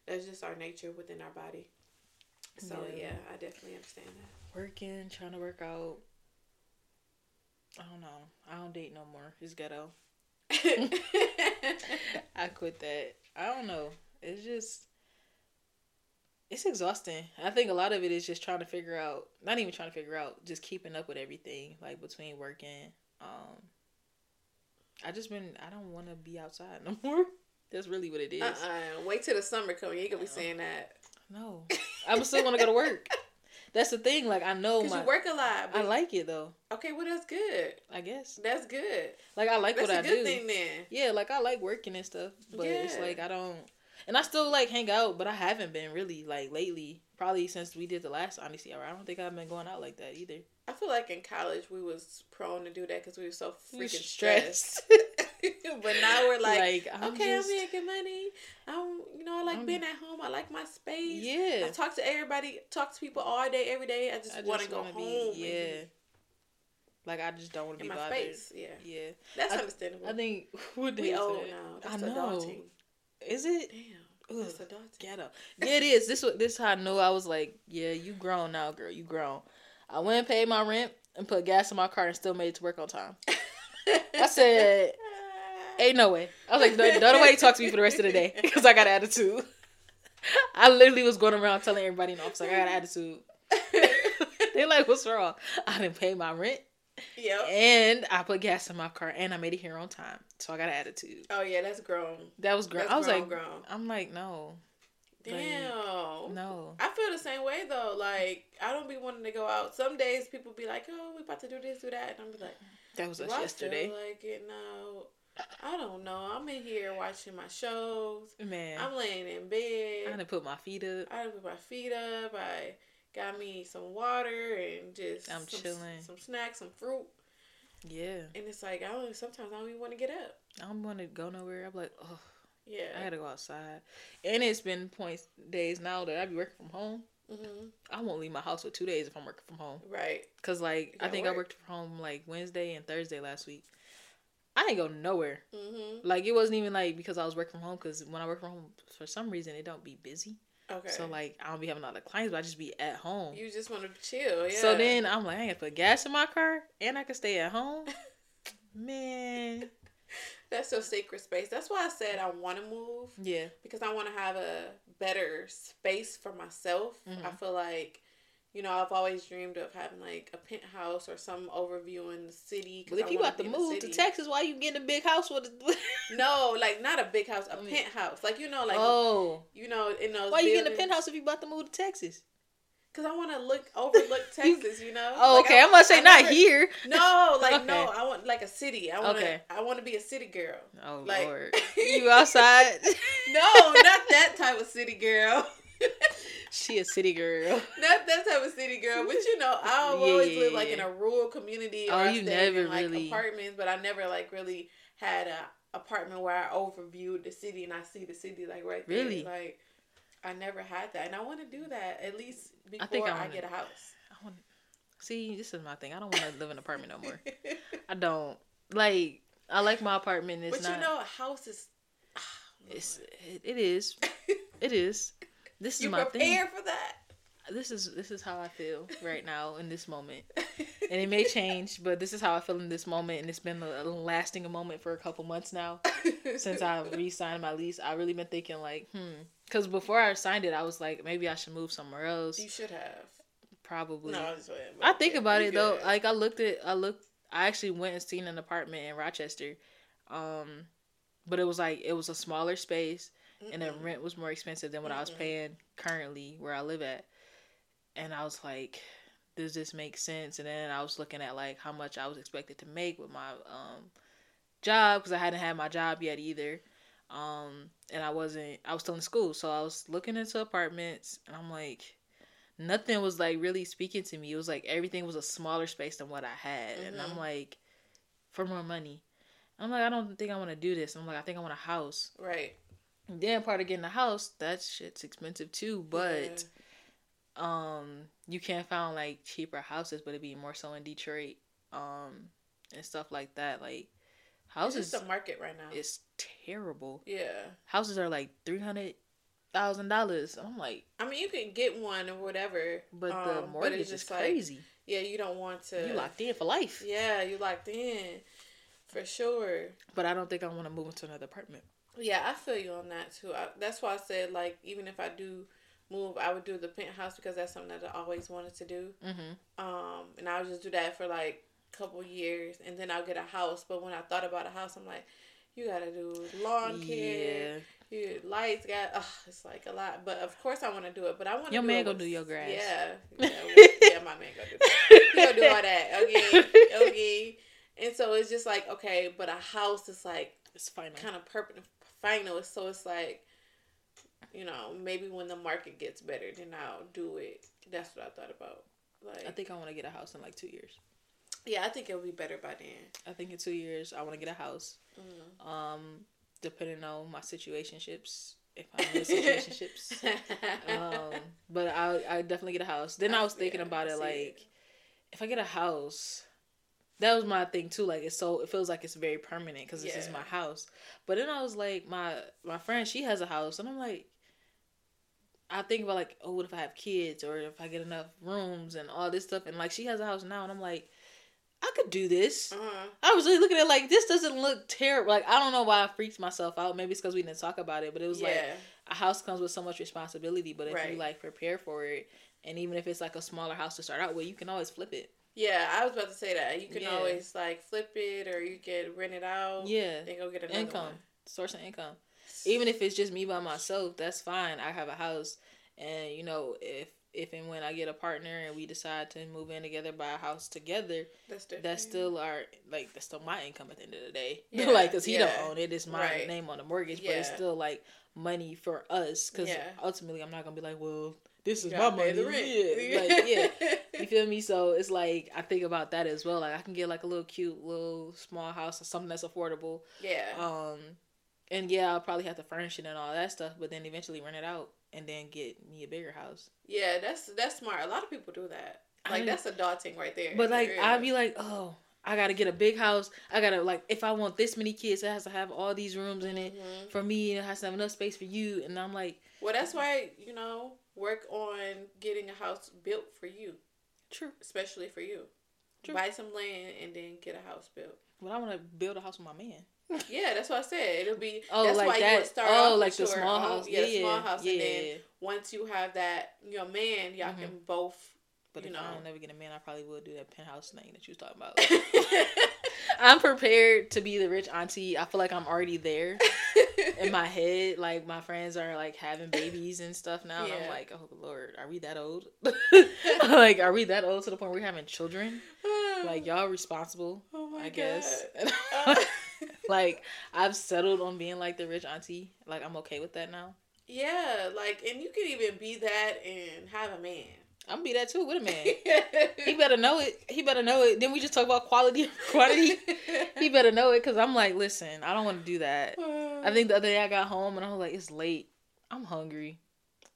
That's just our nature within our body. So yeah, yeah I definitely understand that. Working, trying to work out. I don't know. I don't date no more. It's ghetto. I quit that. I don't know. It's just. It's exhausting. I think a lot of it is just trying to figure out, not even trying to figure out, just keeping up with everything, like between working. Um, I just been, I don't want to be outside no more. That's really what it is. Uh-uh. Wait till the summer comes. You ain't going to be saying that. No. I'm still going to go to work. That's the thing. Like, I know. Because you work a lot. But... I like it, though. Okay, well, that's good. I guess. That's good. Like, I like that's what I do. That's a good thing, then. Yeah, like, I like working and stuff. But yeah. it's like, I don't. And I still, like, hang out, but I haven't been really, like, lately. Probably since we did the last Honesty Hour. I don't think I've been going out like that either. I feel like in college we was prone to do that because we were so freaking we stressed. But now we're like, like I'm okay, just... I'm making money. I'm, you know, I like I'm... being at home. I like my space. Yeah. I talk to everybody, talk to people all day, every day. I just, just want to go home. Be, yeah. And... Like, I just don't want to be my bothered. Space, yeah. Yeah. That's I, understandable. I think we're we old now. That's I so know. Daunting. Is it? Damn. Ugh, that's adulting. Ghetto. Yeah, it is. This this how I know I was like, yeah, you grown now, girl. You grown. I went and paid my rent and put gas in my car and still made it to work on time. I said, ain't no way. I was like, no, no way you talk to me for the rest of the day because I got an attitude. I literally was going around telling everybody in the office, like, I got an attitude. They're like, what's wrong? I didn't pay my rent. Yep. And I put gas in my car and I made it here on time. So I got an attitude. Oh yeah, that's grown. That was grown. That's I was grown, like grown. I'm like, no. Damn. Like, no. I feel the same way though. Like, I don't be wanting to go out. Some days people be like, oh, we about to do this, do that, and I'm be like, that was us well, yesterday. I feel like it now. I don't know. I'm in here watching my shows. Man. I'm laying in bed. I done put my feet up. I done put my feet up. I got me some water and just I'm some, chilling. Some snacks, some fruit. Yeah. And it's like, I don't, sometimes I don't even want to get up. I don't want to go nowhere. I'm like, oh, yeah. I got to go outside. And it's been points, days now that I be working from home. Mm-hmm. I won't leave my house for two days if I'm working from home. Right. Because, like, I think work. I worked from home, like, Wednesday and Thursday last week. I didn't go nowhere. Mm-hmm. Like, it wasn't even, like, because I was working from home. Because when I work from home, for some reason, it don't be busy. Okay. So, like, I don't be having a lot of clients, but I just be at home. You just want to chill, yeah. So then I'm like, I ain't got to put gas in my car, and I can stay at home. Man. That's your sacred space. That's why I said I want to move. Yeah. Because I want to have a better space for myself. Mm-hmm. I feel like You know, I've always dreamed of having, like, a penthouse or some overviewing the city. But if I you about to move to Texas, why are you getting a big house? With a... No, like, not a big house, a mm. penthouse. Like, you know, like, oh. you know, in those Why buildings. You getting a penthouse if you about to move to Texas? Because I want to look, overlook Texas, you know? Oh, like, okay. I, I'm going to say I not never, here. No, like, okay. no. I want, like, a city. I want to okay. I want to be a city girl. Oh, like, Lord. You outside? No, not that type of city girl. She a city girl. Not that type of city girl, but you know, I yeah. always live like in a rural community. Or oh, I you never in, like, really apartments, but I never like really had an apartment where I overviewed the city and I see the city like right there. Really, like I never had that, and I want to do that at least before I, think I, wanna, I get a house. I want. See, this is my thing. I don't want to live in an apartment no more. I don't like. I like my apartment. It's but not, you know, a house is. Oh, it's it, it is, it is. This is you my thing. You prepared for that? This is this is how I feel right now in this moment. And it may change, but this is how I feel in this moment. And it's been a lasting moment for a couple months now since I re-signed my lease. I've really been thinking like, hmm. Because before I signed it, I was like, maybe I should move somewhere else. You should have. Probably. No, I was waiting. I think about you it, though. Have. Like, I looked at, I looked, I actually went and seen an apartment in Rochester. Um, but it was like, it was a smaller space. Mm-mm. And the rent was more expensive than what Mm-mm. I was paying currently where I live at. And I was like, does this make sense? And then I was looking at like how much I was expected to make with my um job, because I hadn't had my job yet either. Um, and I wasn't, I was still in school. So I was looking into apartments and I'm like, nothing was like really speaking to me. It was like everything was a smaller space than what I had. Mm-hmm. And I'm like, for more money. I'm like, I don't think I want to do this. I'm like, I think I want a house. Right. Then part of getting a house, that shit's expensive too, but yeah. um, you can't find like cheaper houses, but it'd be more so in Detroit, um, and stuff like that. Like houses, the market right now is terrible. Yeah, houses are like three hundred thousand dollars. I'm like, I mean, you can get one or whatever, but um, the mortgage but it's just is crazy. Like, yeah, you don't want to. You locked in for life. Yeah, you locked in for sure. But I don't think I want to move into another apartment. Yeah, I feel you on that, too. I, that's why I said, like, even if I do move, I would do the penthouse because that's something that I always wanted to do. Mm-hmm. Um, and I'll just do that for, like, a couple years, and then I'll get a house. But when I thought about a house, I'm like, you got to do lawn care, yeah. your lights got, oh, it's, like, a lot. But, of course, I want to do it. But I want to do Your man going to do your grass. Yeah. Yeah, yeah my man going to do that. He going to do all that. Okay. Okay. And so it's just like, okay, but a house is, like, it's final. Kind of perpendicular. Final, so it's like, you know, maybe when the market gets better, then I'll do it. That's what I thought about. Like, I think I want to get a house in like two years. Yeah, I think it'll be better by then. I think in two years I want to get a house. Mm-hmm. Um, depending on my situationships, if I'm in situationships, um, but I I definitely get a house. Then I was thinking yeah, about it like, it. If I get a house. That was my thing, too. Like, it's so... It feels like it's very permanent because yeah. this is my house. But then I was like... My my friend, she has a house. And I'm like... I think about, like, oh, what if I have kids? Or if I get enough rooms and all this stuff. And, like, she has a house now. And I'm like, I could do this. Uh-huh. I was really looking at it like, this doesn't look terrible. Like, I don't know why I freaked myself out. Maybe it's because we didn't talk about it. But it was yeah. like... A house comes with so much responsibility. But if right. you, like, prepare for it... And even if it's, like, a smaller house to start out with, you can always flip it. Yeah, I was about to say that. You can yeah. always, like, flip it or you can rent it out. Yeah. And go get another income. One. Source of income. Even if it's just me by myself, that's fine. I have a house. And, you know, if if and when I get a partner and we decide to move in together, buy a house together, that's, that's still our, like, that's still my income at the end of the day. Yeah. Like, because he yeah. don't own it. It's my right. name on the mortgage. Yeah. But it's still, like, money for us. Because yeah. ultimately, I'm not going to be like, well... This is my money. Yeah. Like, yeah. You feel me? So it's like, I think about that as well. Like, I can get like a little cute, little small house or something that's affordable. Yeah. Um, and yeah, I'll probably have to furnish it and all that stuff, but then eventually rent it out and then get me a bigger house. Yeah, that's, that's smart. A lot of people do that. Like, I mean, that's adulting right there. But like, I'd be like, oh, I gotta get a big house. I gotta, like, if I want this many kids, it has to have all these rooms in it mm-hmm. for me. It has to have enough space for you. And I'm like, well, that's why, you know, work on getting a house built for you. True. Especially for you. True. Buy some land and then get a house built. Well, I want to build a house with my man. Yeah, that's what I said. It'll be, oh, that's like why that. You want to start oh, off like the your, small house. Yeah, yeah, the small house. Yeah. And then once you have that, your man, y'all mm-hmm. can both But you if know. I don't never get a man, I probably will do that penthouse thing that you was talking about. I'm prepared to be the rich auntie. I feel like I'm already there in my head. Like, my friends are, like, having babies and stuff now. Yeah. And I'm like, oh, Lord, are we that old? Like, are we that old to the point where we're having children? Like, y'all responsible, oh my I God. Guess. Like, I've settled on being, like, the rich auntie. Like, I'm okay with that now. Yeah, like, and you can even be that and have a man. I'm gonna be that too with a man. He better know it. He better know it. Then we just talk about quality. Quantity. He better know it, because I'm like, listen, I don't want to do that. I think the other day I got home and I was like, it's late. I'm hungry.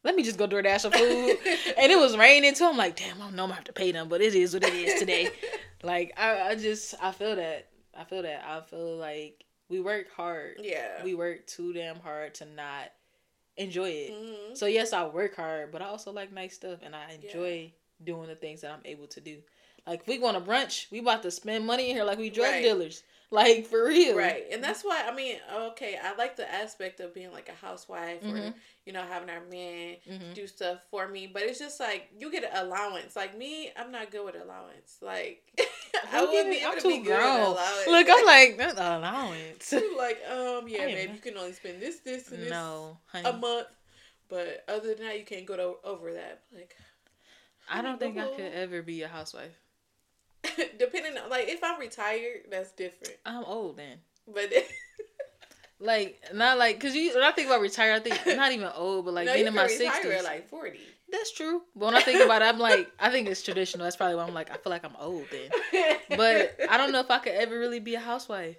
Let me just go DoorDash some food. And it was raining too. I'm like, damn, I don't know I'm gonna have to pay them, but it is what it is today. Like, I, I just, I feel that. I feel that. I feel like we work hard. Yeah. We work too damn hard to not enjoy it. Mm-hmm. So yes, I work hard, but I also like nice stuff, and I enjoy yeah. doing the things that I'm able to do. Like, if we going to brunch, we about to spend money in here like we drug right. dealers. Like, for real. Right. And that's why, I mean, okay, I like the aspect of being like a housewife mm-hmm. or, you know, having our man mm-hmm. do stuff for me. But it's just like, you get an allowance. Like, me, I'm not good with allowance. Like, I wouldn't be able to be good with allowance. Look, I'm like, that's an allowance. Like, um, yeah, babe, you can only spend this, this, and this no, honey. a month. But other than that, you can't go to, over that. Like, I don't think I could ever be a housewife. Depending on, like, if I'm retired, that's different. I'm old then. But like, not like, cause you, when I think about retired, I think not even old, but like, no, being in my sixties, at like forty. That's true. But when I think about it, I'm like, I think it's traditional. That's probably why I'm like, I feel like I'm old then. But I don't know if I could ever really be a housewife.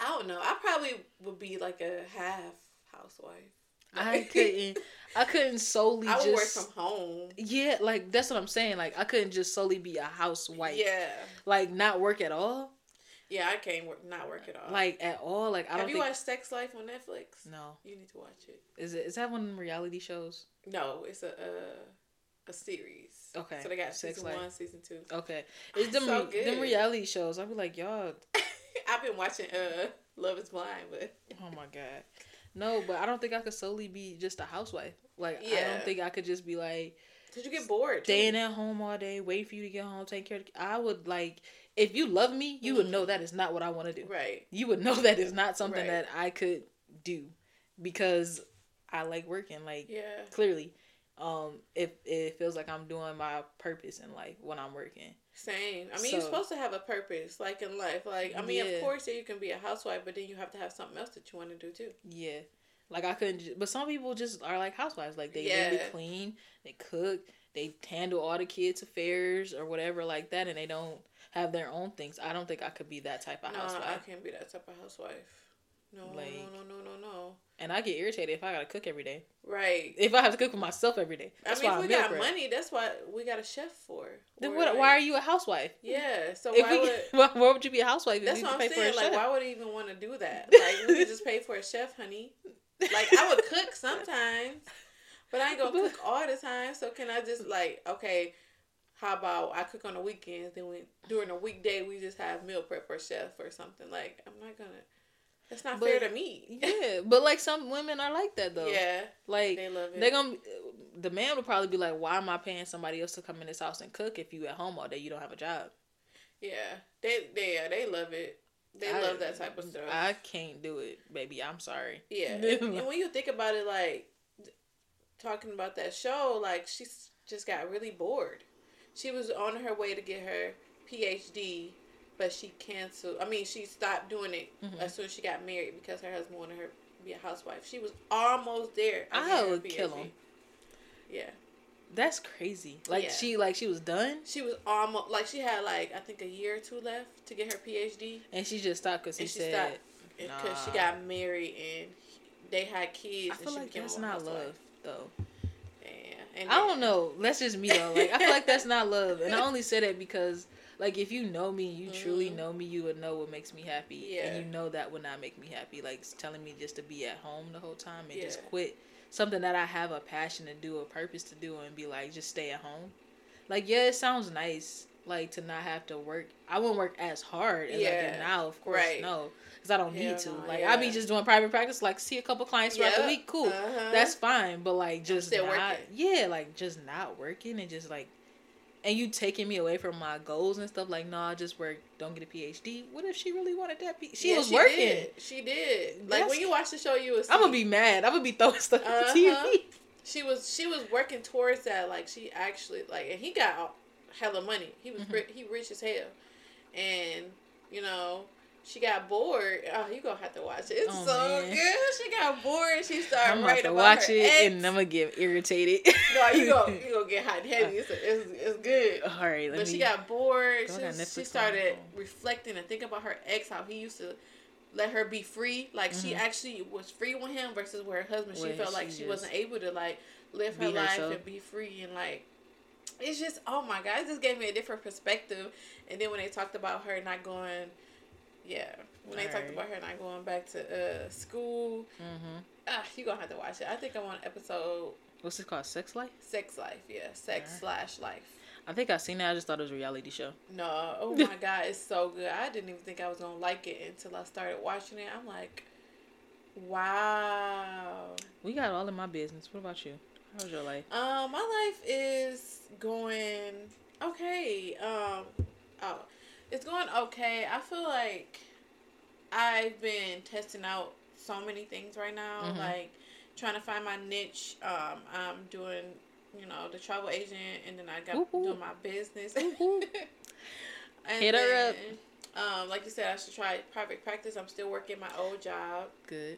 I don't know. I probably would be like a half housewife. I couldn't. I couldn't solely. I would just, work from home. Yeah, like, that's what I'm saying. Like, I couldn't just solely be a housewife. Yeah. Like, not work at all. Yeah, I can't work. Not work at all. Like, at all. Like, I Have don't. Have you think... watched Sex Life on Netflix? No. You need to watch it. Is it? Is that one of the reality shows? No, it's a uh, a series. Okay. So they got Sex season Life. one, season two. Okay. It's them so good. Them reality shows. I be like, y'all. I've been watching uh, Love is Blind, but. Oh my God. No, but I don't think I could solely be just a housewife. Like, yeah. I don't think I could just be like... Did you get bored? Staying at home all day, wait for you to get home, take care of the... I would, like... If you love me, you mm-hmm. would know that is not what I want to do. Right. You would know that is not something right. that I could do. Because I like working. Like, yeah. clearly. Um, it, it feels like I'm doing my purpose in life when I'm working. Same. I mean, so, you're supposed to have a purpose, like, in life. Like, I mean, yeah. of course that you can be a housewife, but then you have to have something else that you want to do, too. Yeah. Like, I couldn't... Just, but some people just are, like, housewives. Like, they yeah. really clean, they cook, they handle all the kids' affairs or whatever like that, and they don't have their own things. I don't think I could be that type of no, housewife. No, I can't be that type of housewife. No, like, no, no, no, no, no. And I get irritated if I gotta cook every day. Right. If I have to cook for myself every day. That's I mean, why if we got money, that's why we got a chef for. Then what, like, why are you a housewife? Yeah. So if why we, would why would you be a housewife? That's if what I'm pay saying. For a like, chef? Why would I even want to do that? Like, we could just pay for a chef, honey. Like, I would cook sometimes, but I ain't gonna cook all the time. So can I just, like, okay? How about I cook on the weekends? Then we during the weekday we just have meal prep or chef or something. Like, I'm not gonna. That's not but, fair to me. Yeah, but like some women are like that though. Yeah, like they love it. They're gonna. The man would probably be like, "Why am I paying somebody else to come in this house and cook if you at home all day? You don't have a job." Yeah, they they yeah, they love it. They I, love that type of stuff. I can't do it, baby. I'm sorry. Yeah, and, and when you think about it, like talking about that show, like she just got really bored. She was on her way to get her P H D. But she canceled. I mean, she stopped doing it mm-hmm. as soon as she got married because her husband wanted her to be a housewife. She was almost there. I would kill him. Yeah, that's crazy. Like yeah. she, like she was done. She was almost like she had like I think a year or two left to get her P H D, and she just stopped because he she said because nah. she got married and they had kids. I feel and she like that's not housewife. Love though. Yeah, and I don't know. That's just me though. Like I feel like that's not love, and I only say that because. Like, if you know me, you mm-hmm. truly know me, you would know what makes me happy. Yeah. And you know that would not make me happy. Like, telling me just to be at home the whole time and yeah. just quit. Something that I have a passion to do, a purpose to do, and be like, just stay at home. Like, yeah, it sounds nice, like, to not have to work. I wouldn't work as hard as yeah. I do now, of course, right. no. Because I don't yeah, need to. No, like, yeah. I'd be just doing private practice, like, see a couple clients yep. throughout the week, cool. Uh-huh. That's fine. But, like, just not... Working. Yeah, like, just not working and just, like... and you taking me away from my goals and stuff. Like, nah, just work. Don't get a P H D. What if she really wanted that? P- she yeah, was she working. Did. She did. Like, that's... when you watch the show, you was. I'm gonna be mad. I'm gonna be throwing stuff uh-huh. at T V. She was. She was working towards that. Like, she actually like, and he got hella money. He was. Mm-hmm. He rich as hell, and you know. She got bored. Oh, you gonna have to watch it. It's oh, so man. good. She got bored. She started I'm writing about, to about watch her it, ex. And I'm gonna get irritated. No, you gonna you gonna get hot and heavy. It's it's, it's good. All right, let but me, she got bored. Go she, she started reflecting and thinking about her ex, how he used to let her be free. Like mm-hmm. she actually was free with him versus with her husband. She well, felt she like she wasn't able to like live her life herself. And be free and like. It's just oh my god, it just gave me a different perspective. And then when they talked about her not going. Yeah, when all they talked right. about her not going back to uh, school, mm-hmm. ah, you're going to have to watch it. I think I'm on episode... What's it called? Sex Life? Sex Life, yeah. Sex right. slash life. I think I've seen it. I just thought it was a reality show. No. Oh, my God. It's so good. I didn't even think I was going to like it until I started watching it. I'm like, wow. We got all in my business. What about you? How's your life? Um, my life is going... Okay. Um, oh... It's going okay. I feel like I've been testing out so many things right now, mm-hmm. like trying to find my niche. Um, I'm doing, you know, the travel agent, and then I got Woo-hoo. doing my business. and Hit her then, up. Um, like you said, I should try private practice. I'm still working my old job. Good.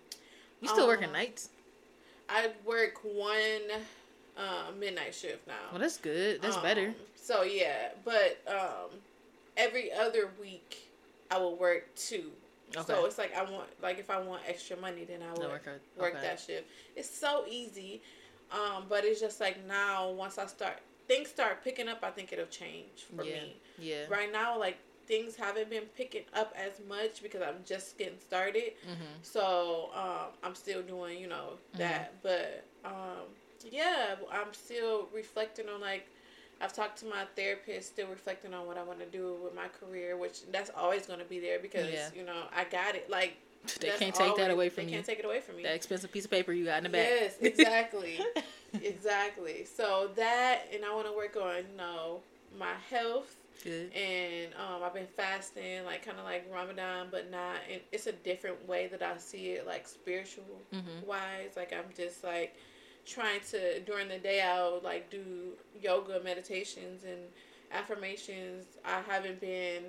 You still um, working nights? I work one uh, midnight shift now. Well, that's good. That's um, better. So yeah, but. Um, Every other week, I will work two. Okay. So it's like I want, like if I want extra money, then I will no, work, a, work okay. that shift. It's so easy, um, but it's just like now once I start, things start picking up. I think it'll change for yeah. me. Yeah. Right now, like things haven't been picking up as much because I'm just getting started. Mm-hmm. So um, I'm still doing, you know, that. Mm-hmm. But um, yeah, I'm still reflecting on like. I've talked to my therapist, still reflecting on what I want to do with my career, which that's always going to be there because, yeah. you know, I got it. Like, they can't take always, that away from they you. They can't take it away from me. That expensive piece of paper you got in the back. Yes, exactly. exactly. So that, and I want to work on, you know, my health. Good. And um, I've been fasting, like, kind of like Ramadan, but not, and it's a different way that I see it, like, spiritual mm-hmm. wise. Like, I'm just, like, trying to during the day I'll like do yoga meditations and affirmations. I haven't been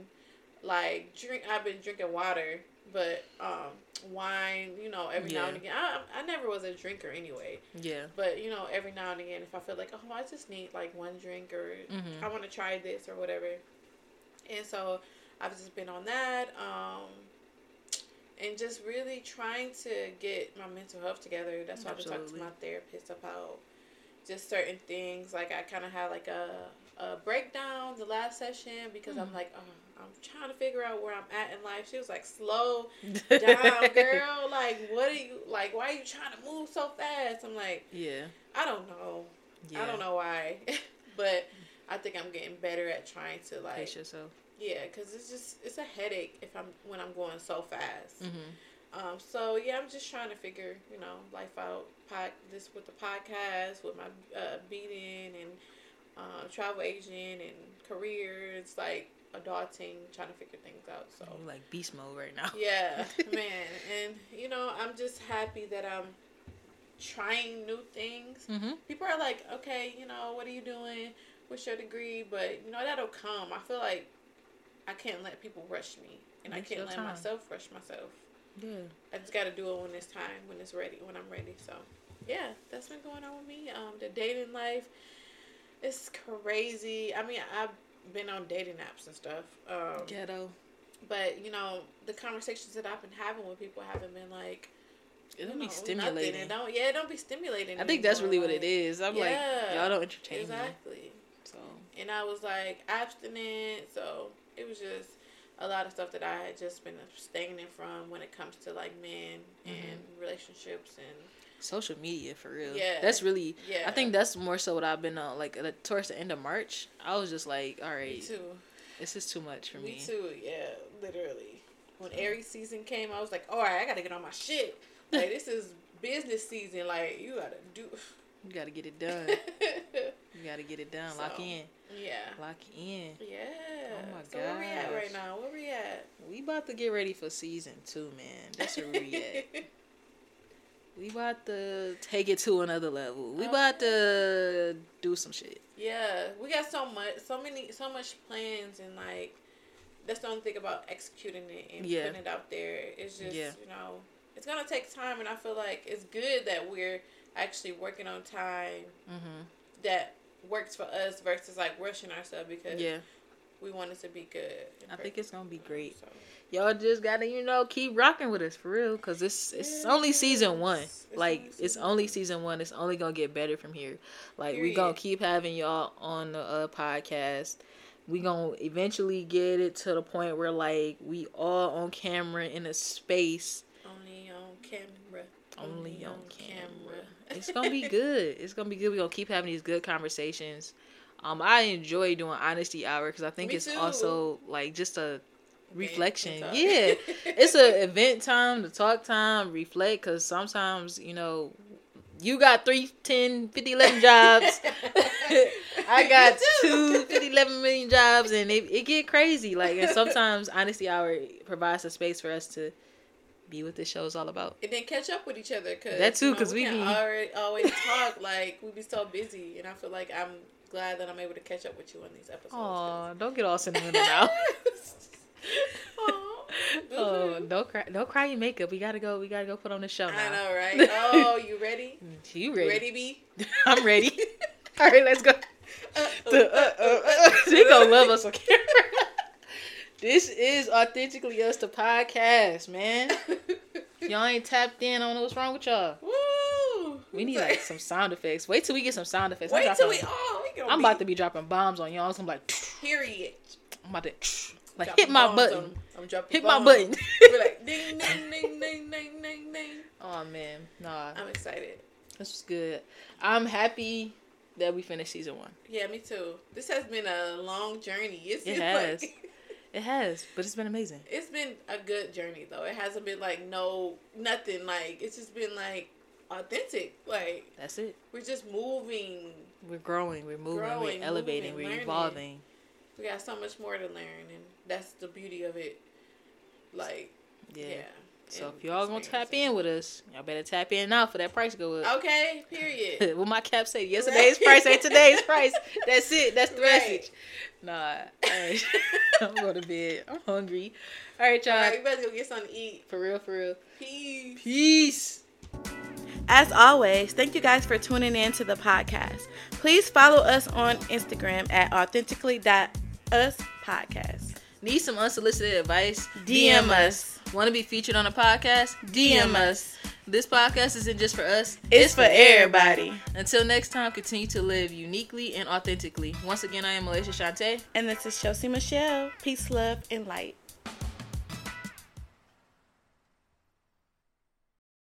like drink I've been drinking water but um wine, you know, every yeah. now and again. I I never was a drinker anyway. Yeah. But you know, every now and again if I feel like oh I just need like one drink or mm-hmm. I want to try this or whatever. And so I've just been on that um and just really trying to get my mental health together. That's why I've been talking to my therapist about just certain things. Like, I kind of had, like, a, a breakdown the last session because mm. I'm like, oh, I'm trying to figure out where I'm at in life. She was like, slow down, girl. Like, what are you, like, why are you trying to move so fast? I'm like, yeah, I don't know. Yeah. I don't know why. But I think I'm getting better at trying to, like. Pace yourself. Yeah, because it's just, it's a headache if I'm when I'm going so fast. Mm-hmm. Um, so, yeah, I'm just trying to figure, you know, life out. Pod, this with the podcast, with my uh, beating and uh, travel agent and career. It's like adulting, trying to figure things out. So you're like beast mode right now. Yeah, man. And, you know, I'm just happy that I'm trying new things. Mm-hmm. People are like, okay, you know, what are you doing? What's your degree? But, you know, that'll come. I feel like. I can't let people rush me, and it's I can't let time. myself rush myself. Yeah, I just got to do it when it's time, when it's ready, when I'm ready. So, yeah, that's been going on with me. Um, the dating life, it's crazy. I mean, I've been on dating apps and stuff. Um, Ghetto, but you know, the conversations that I've been having with people haven't been like. It don't know, be stimulating. It don't, yeah, it don't be stimulating. I think that's really like, what it is. I'm yeah, like, y'all don't entertain exactly. me. Exactly. So, and I was like abstinent, so. It was just a lot of stuff that I had just been abstaining from when it comes to, like, men mm-hmm. and relationships and... Social media, for real. Yeah. That's really... Yeah. I think that's more so what I've been on, like, towards the end of March. I was just like, all right. Me too. This is too much for me. Me too, yeah. Literally. When so. Aries season came, I was like, all right, I got to get on my shit. Like, this is business season. Like, you got to do... You got to get it done. You got gotta get it done. So, lock in. Yeah. Lock in. Yeah. Oh my god. So where we at right now? Where we at? We about to get ready for season two, man. That's where we at. We about to take it to another level. We about to do some shit. Yeah, we got so much, so many, so much plans, and like that's the only thing about executing it and yeah. putting it out there. It's just yeah. you know, it's gonna take time, and I feel like it's good that we're actually working on time mm-hmm. that works for us versus like rushing ourselves because yeah. we want it to be good. I think it's gonna be great. So. Y'all just gotta, you know, keep rocking with us for real, cause it's it's yes. only season one. It's like only season it's only one. season one. It's only gonna get better from here. Like we gonna keep having y'all on the uh, podcast. We gonna eventually get it to the point where like we all on camera in a space. Only on camera. Only, only on, on camera. camera. It's gonna be good. It's gonna be good. We gonna keep having these good conversations. Um, I enjoy doing Honesty Hour because I think Me it's too. also like just a reflection. Yeah. It's a event time, the talk time, reflect, because sometimes, you know, you got three, ten, fifty, eleven jobs. I got two, fifty, eleven million jobs, and it, it get crazy. Like, and sometimes Honesty Hour provides a space for us to be what this show is all about. And then catch up with each other. Cause, that too, because you know, we, we be... already, always talk. Like, we be so busy, and I feel like I'm glad that I'm able to catch up with you on these episodes. Aw, don't get all sentimental now. Oh, don't cry! Don't cry your makeup. We gotta go. We gotta go put on the show now. I know, right? Oh, you ready? You ready? Ready, B? I'm ready. All right, let's go. Uh, the, uh, uh, uh, they gonna love us on camera. This is Authentically Us, the podcast, man. Y'all ain't tapped in. I don't know what's wrong with y'all. Woo! We need like some sound effects. Wait till we get some sound effects. Wait till we. Oh, we I'm be... about to be dropping bombs on y'all. So I'm like, period. I'm about to. Like, dropping hit my button. I'm dropping Hit bombs. my button. We're like, ding, ding, ding, ding, ding, ding, ding. Oh, man. Nah. I'm excited. This was good. I'm happy that we finished season one. Yeah, me too. This has been a long journey. It's, it it's has. Like... It has, but it's been amazing. It's been a good journey, though. It hasn't been, like, no, nothing. Like, it's just been, like, authentic. Like. That's it. We're just moving. We're growing. We're moving. Growing, we're elevating. Moving, we're learning. evolving. We got so much more to learn, and that's the beauty of it. Like, yeah. yeah. So if y'all gonna tap in with us, y'all better tap in now for that price go up. Okay, period. Well, my cap said yesterday's right. price ain't today's price. That's it. That's the right. message. Nah, right. I'm going to bed. I'm hungry. All right, y'all. All right, you better go get something to eat. For real, for real. Peace. Peace. As always, thank you guys for tuning in to the podcast. Please follow us on Instagram at authentically dot us podcast. Need some unsolicited advice? D M, D M us. Want to be featured on a podcast? D M us. This podcast isn't just for us. It's, it's for everybody. everybody. Until next time, continue to live uniquely and authentically. Once again, I am Malaysia Chante. And this is Chelsea Michelle. Peace, love, and light.